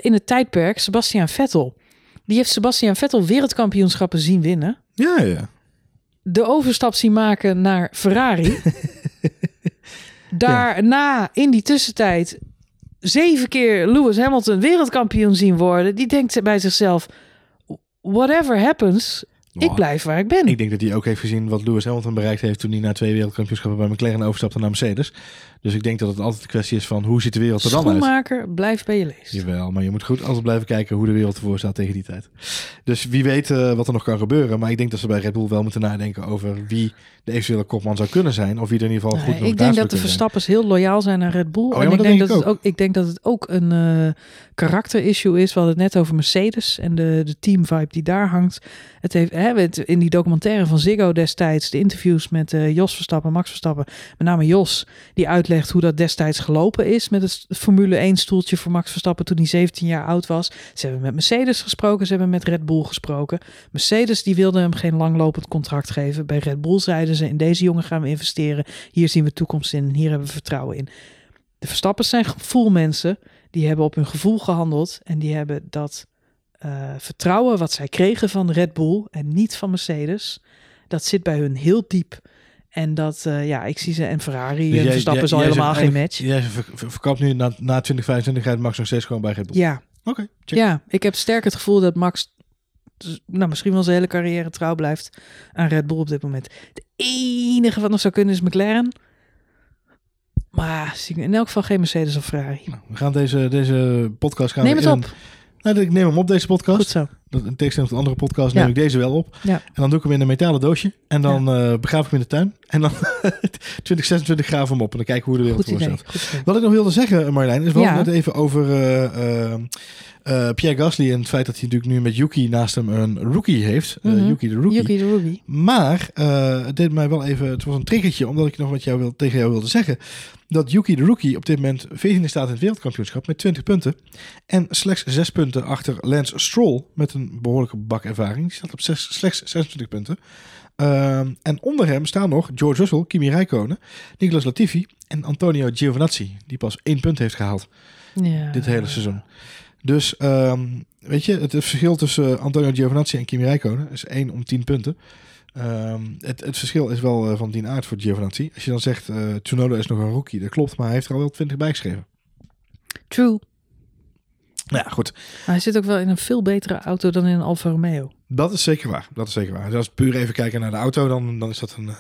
in het tijdperk Sebastian Vettel. Die heeft Sebastian Vettel wereldkampioenschappen zien winnen. Ja. De overstap zien maken naar Ferrari. Daarna, in die tussentijd... 7 keer Lewis Hamilton wereldkampioen zien worden. Die denkt bij zichzelf... Whatever happens... Ik blijf waar ik ben. Ik denk dat hij ook heeft gezien wat Lewis Hamilton bereikt heeft... toen hij na 2 wereldkampioenschappen bij McLaren overstapte naar Mercedes. Dus ik denk dat het altijd de kwestie is van... hoe ziet de wereld er dan uit? Schoenmaker, blijf bij je leest. Jawel, maar je moet goed altijd blijven kijken... hoe de wereld ervoor staat tegen die tijd. Dus wie weet wat er nog kan gebeuren. Maar ik denk dat ze bij Red Bull wel moeten nadenken... over wie de eventuele kopman zou kunnen zijn. Of wie er in ieder geval goed nog. Ik denk dat de Verstappers heel loyaal zijn aan Red Bull. Ik denk dat het ook een karakterissue is. We hadden het net over Mercedes... en de teamvibe die daar hangt. Het heeft... in die documentaire van Ziggo destijds... de interviews met Jos Verstappen, Max Verstappen... met name Jos, die uitlegt hoe dat destijds gelopen is... met het Formule 1-stoeltje voor Max Verstappen... toen hij 17 jaar oud was. Ze hebben met Mercedes gesproken, ze hebben met Red Bull gesproken. Mercedes die wilde hem geen langlopend contract geven. Bij Red Bull zeiden ze... in deze jongen gaan we investeren. Hier zien we toekomst in en hier hebben we vertrouwen in. De Verstappers zijn gevoelmensen. Die hebben op hun gevoel gehandeld... en die hebben dat... vertrouwen wat zij kregen van Red Bull en niet van Mercedes, dat zit bij hun heel diep. En dat, ik zie ze en Ferrari dus en Verstappen is al helemaal geen match. Jij verkoopt nu na 2025 gaat Max nog steeds gewoon bij Red Bull. Ja. Oké, check. Ja, ik heb sterk het gevoel dat Max misschien wel zijn hele carrière trouw blijft aan Red Bull op dit moment. Het enige wat nog zou kunnen is McLaren. Maar zie ik in elk geval geen Mercedes of Ferrari. Nou, we gaan deze podcast gaan. Neem het op. Ik neem hem op, deze podcast. Goed zo. In tegenstelling tot andere podcast neem ik deze wel op. Ja. En dan doe ik hem in een metalen doosje. En dan begraaf ik hem in de tuin. En dan 2026 graaf hem op. En dan kijken hoe de wereld voor staat. Wat ik nog wilde zeggen, Marjolein, is wel net even over Pierre Gasly. En het feit dat hij natuurlijk nu met Yuki naast hem een rookie heeft. Yuki de rookie. Maar het deed mij wel even... Het was een triggertje, omdat ik nog wat tegen jou wilde zeggen. Dat Yuki de rookie op dit moment 14e staat in het wereldkampioenschap met 20 punten. En slechts 6 punten achter Lance Stroll met een behoorlijke bak ervaring. Die staat op slechts 26 punten. En onder hem staan nog George Russell, Kimi Räikkönen, Nicolas Latifi en Antonio Giovinazzi. Die pas 1 punt heeft gehaald dit hele seizoen. Dus het verschil tussen Antonio Giovinazzi en Kimi Räikkönen is 1 om 10 punten. Het verschil is wel van dien aard voor Giovinazzi. Als je dan zegt, Tsunoda is nog een rookie. Dat klopt, maar hij heeft er al wel 20 bij geschreven. True. Nou ja, goed. Maar hij zit ook wel in een veel betere auto dan in een Alfa Romeo. Dat is zeker waar. Dus als we puur even kijken naar de auto, dan is dat een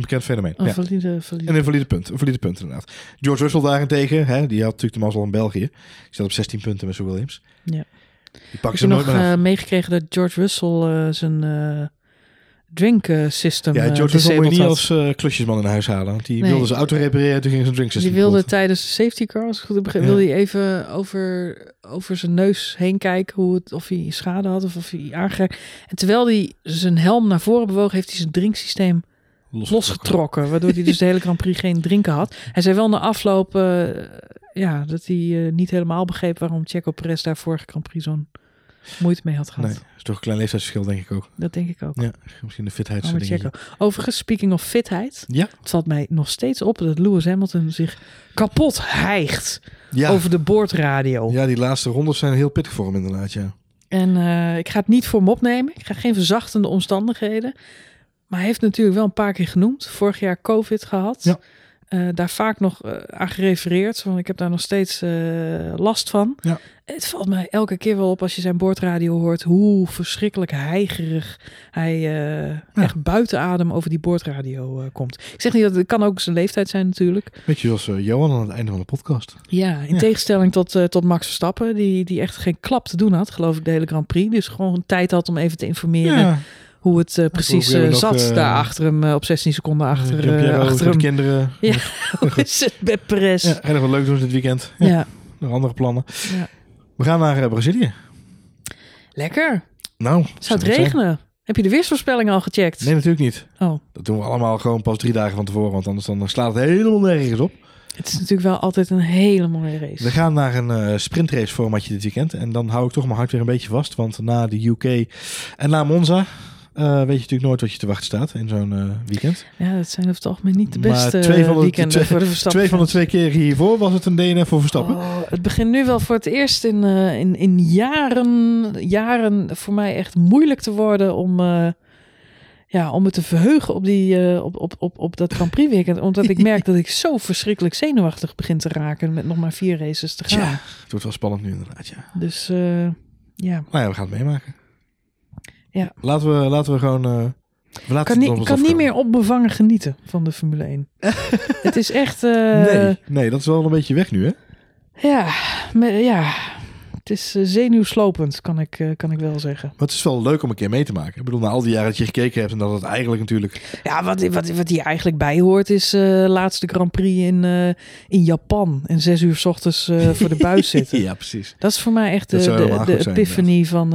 bekend fenomeen. Een valide. En een valide punt. Een valide punt, inderdaad. George Russell daarentegen, die had natuurlijk de mazzel in België. Die zat op 16 punten met Sue Williams. Ja. Die pakken ze nooit meer af. Ik heb nog meegekregen dat George Russell zijn... Drink system. Ja, George Russell moet je niet als klusjesman in huis halen. Want die wilde zijn auto repareren, toen ging zijn drink system. Die wilde tijdens de safety car, als ik goed begreep, wilde hij even over zijn neus heen kijken of hij schade had of hij aangeraakt. En terwijl hij zijn helm naar voren bewoog, heeft hij zijn drinksysteem losgetrokken. Waardoor hij dus de hele Grand Prix geen drinken had. Hij zei wel na afloop dat hij niet helemaal begreep waarom Checo Perez daar vorige Grand Prix zo'n moeite mee had gehad. Nee, is toch een klein leeftijdsverschil, denk ik ook. Dat denk ik ook. Ja, misschien de fitheidsdingen. Overigens, speaking of fitheid, het valt mij nog steeds op dat Lewis Hamilton zich kapot hijgt over de boordradio. Ja, die laatste rondes zijn heel pittig voor hem inderdaad, ja. En ik ga het niet voor hem opnemen. Ik ga geen verzachtende omstandigheden. Maar hij heeft natuurlijk wel een paar keer genoemd. Vorig jaar COVID gehad. Ja. Daar vaak nog aan gerefereerd. Want ik heb daar nog steeds last van. Ja. Het valt mij elke keer wel op als je zijn boordradio hoort... hoe verschrikkelijk hijgerig hij echt buiten adem over die boordradio komt. Ik zeg niet dat het kan ook zijn leeftijd zijn natuurlijk. Beetje zoals Johan aan het einde van de podcast. Ja, in tegenstelling tot Max Verstappen... Die echt geen klap te doen had, geloof ik, de hele Grand Prix. Dus gewoon een tijd had om even te informeren... Ja. Hoe het precies zat daar achter hem, op 16 seconden achter hem. De kinderen. Ja, hoe is het met Perez? Ja, heel veel leuk doen dit weekend. Ja. Nog andere plannen. Ja. We gaan naar Brazilië. Lekker. Nou. Zou het regenen? Zijn. Heb je de weersvoorspelling al gecheckt? Nee, natuurlijk niet. Oh. Dat doen we allemaal gewoon pas 3 dagen van tevoren, want anders dan slaat het helemaal nergens op. Het is natuurlijk wel altijd een hele mooie race. We gaan naar een sprintrace formatje dit weekend. En dan hou ik toch mijn hart weer een beetje vast, want na de UK en na Monza... weet je natuurlijk nooit wat je te wachten staat in zo'n weekend. Ja, dat zijn over het algemeen niet de beste weekenden voor de Verstappen. 2 van de 2 keer hiervoor was het een DNF voor Verstappen. Oh, het begint nu wel voor het eerst in jaren voor mij echt moeilijk te worden om me te verheugen op op dat Grand Prix weekend. Omdat ik merk dat ik zo verschrikkelijk zenuwachtig begin te raken met nog maar 4 races te gaan. Ja, het wordt wel spannend nu inderdaad, ja. Dus, Nou ja, we gaan het meemaken. Ja. Laten we gewoon... Ik kan niet meer onbevangen genieten van de Formule 1. Het is echt... Nee, dat is wel een beetje weg nu, hè? Ja, het is zenuwslopend, kan ik wel zeggen. Maar het is wel leuk om een keer mee te maken. Ik bedoel, na al die jaren dat je gekeken hebt en dat het eigenlijk natuurlijk... Ja, wat hier eigenlijk bij hoort is laatste Grand Prix in Japan. En 6 uur 's ochtends voor de buis zitten. Ja, precies. Dat is voor mij echt de epiphany van...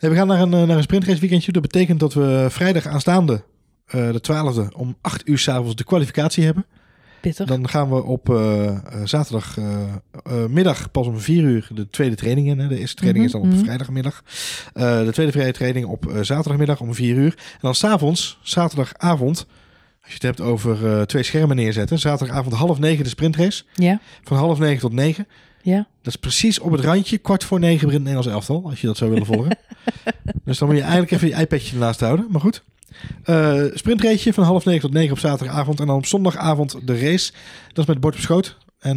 We gaan naar een sprintrace weekendje. Dat betekent dat we vrijdag aanstaande de 12e om 8 uur 's avonds de kwalificatie hebben. Pittig. Dan gaan we op zaterdagmiddag pas om 4 uur de tweede training in. Hè. De eerste training is dan op vrijdagmiddag. De tweede vrije training op zaterdagmiddag om 4 uur. En dan 's avonds, zaterdagavond, als je het hebt over 2 schermen neerzetten. Zaterdagavond 20:30 de sprintrace. Ja. Van 20:30 tot 9. Ja. Dat is precies op het randje. 21:45 begint het Nederlands elftal, als je dat zou willen volgen. Dus dan moet je eigenlijk even je iPadje ernaast houden. Maar goed. Sprintraceje van 20:30 tot 9 op zaterdagavond. En dan op zondagavond de race. Dat is met bord op schoot.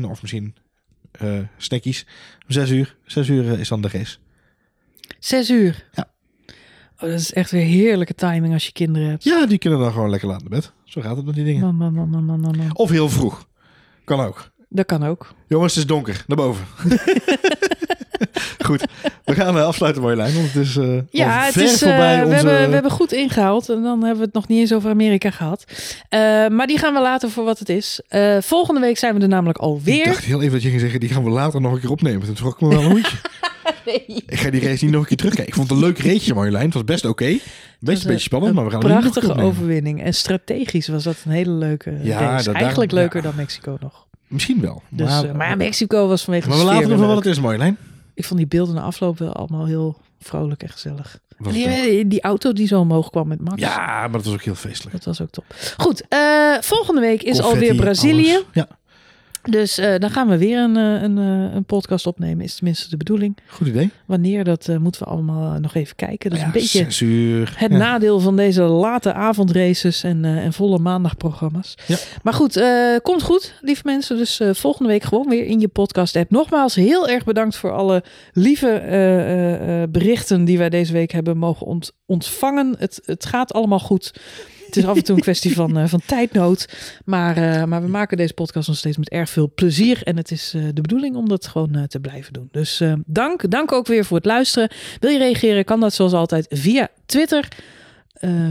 Of misschien snackies. Om 6 uur. 6 uur is dan de race. 6 uur? Ja. Oh, dat is echt weer heerlijke timing als je kinderen hebt. Ja, die kunnen dan gewoon lekker laat naar bed. Zo gaat het met die dingen. Man. Of heel vroeg. Kan ook. Dat kan ook. Jongens, het is donker. Naar boven. Goed. We gaan afsluiten, Marjolein. Want het is voorbij onze... We hebben goed ingehaald. En dan hebben we het nog niet eens over Amerika gehad. Maar die gaan we later voor wat het is. Volgende week zijn we er namelijk alweer. Ik dacht heel even dat je ging zeggen... die gaan we later nog een keer opnemen. Toen trok ik me wel een hoedje. Nee. Ik ga die race niet nog een keer terugkijken. Ik vond het een leuk raceje, Marjolein. Het was best oké. Best een beetje spannend, maar we gaan prachtige nog prachtige overwinning. En strategisch was dat een hele leuke race. Eigenlijk leuker dan Mexico nog. Misschien wel. Dus, maar Mexico was vanwege de sfeer. Maar we laten nog wel wat het is, Marjolein. Ik vond die beelden na afloop wel allemaal heel vrolijk en gezellig. Die auto die zo omhoog kwam met Max. Ja, maar dat was ook heel feestelijk. Dat was ook top. Goed, volgende week is alweer Brazilië. Ja. Dus dan gaan we weer een podcast opnemen, is tenminste de bedoeling. Goed idee. Wanneer, dat moeten we allemaal nog even kijken. Dat is een beetje 6 uur. Het nadeel van deze late avondraces en volle maandagprogramma's. Ja. Maar goed, komt goed, lieve mensen. Dus volgende week gewoon weer in je podcast-app. Nogmaals, heel erg bedankt voor alle lieve berichten die wij deze week hebben mogen ontvangen. Het gaat allemaal goed. Het is af en toe een kwestie van tijdnood. Maar we maken deze podcast nog steeds met erg veel plezier. En het is de bedoeling om dat gewoon te blijven doen. Dus dank. Dank ook weer voor het luisteren. Wil je reageren? Kan dat zoals altijd via Twitter.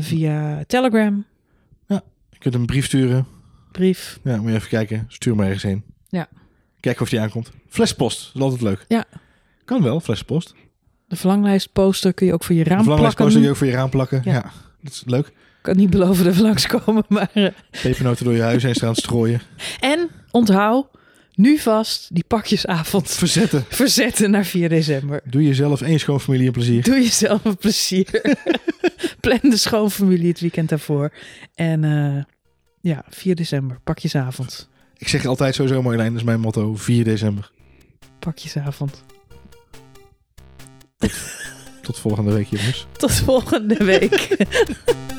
Via Telegram. Ja, je kunt een brief sturen. Ja, moet je even kijken. Stuur maar ergens heen. Ja. Kijk of die aankomt. Flespost. Dat is altijd leuk. Ja. Kan wel, flespost. De verlanglijstposter kun je ook voor je raam plakken. Ja. Ja, dat is leuk. Ik kan niet beloven dat we langskomen, maar... Pepernoten door je huis heen staan strooien. En onthoud, nu vast, die pakjesavond. Verzetten naar 4 december. Doe jezelf één schoonfamilie een plezier. Plan de schoonfamilie het weekend daarvoor. En 4 december, pakjesavond. Ik zeg altijd sowieso, Marjolein, dat is mijn motto. 4 december. Pakjesavond. Tot volgende week, jongens. Tot volgende week.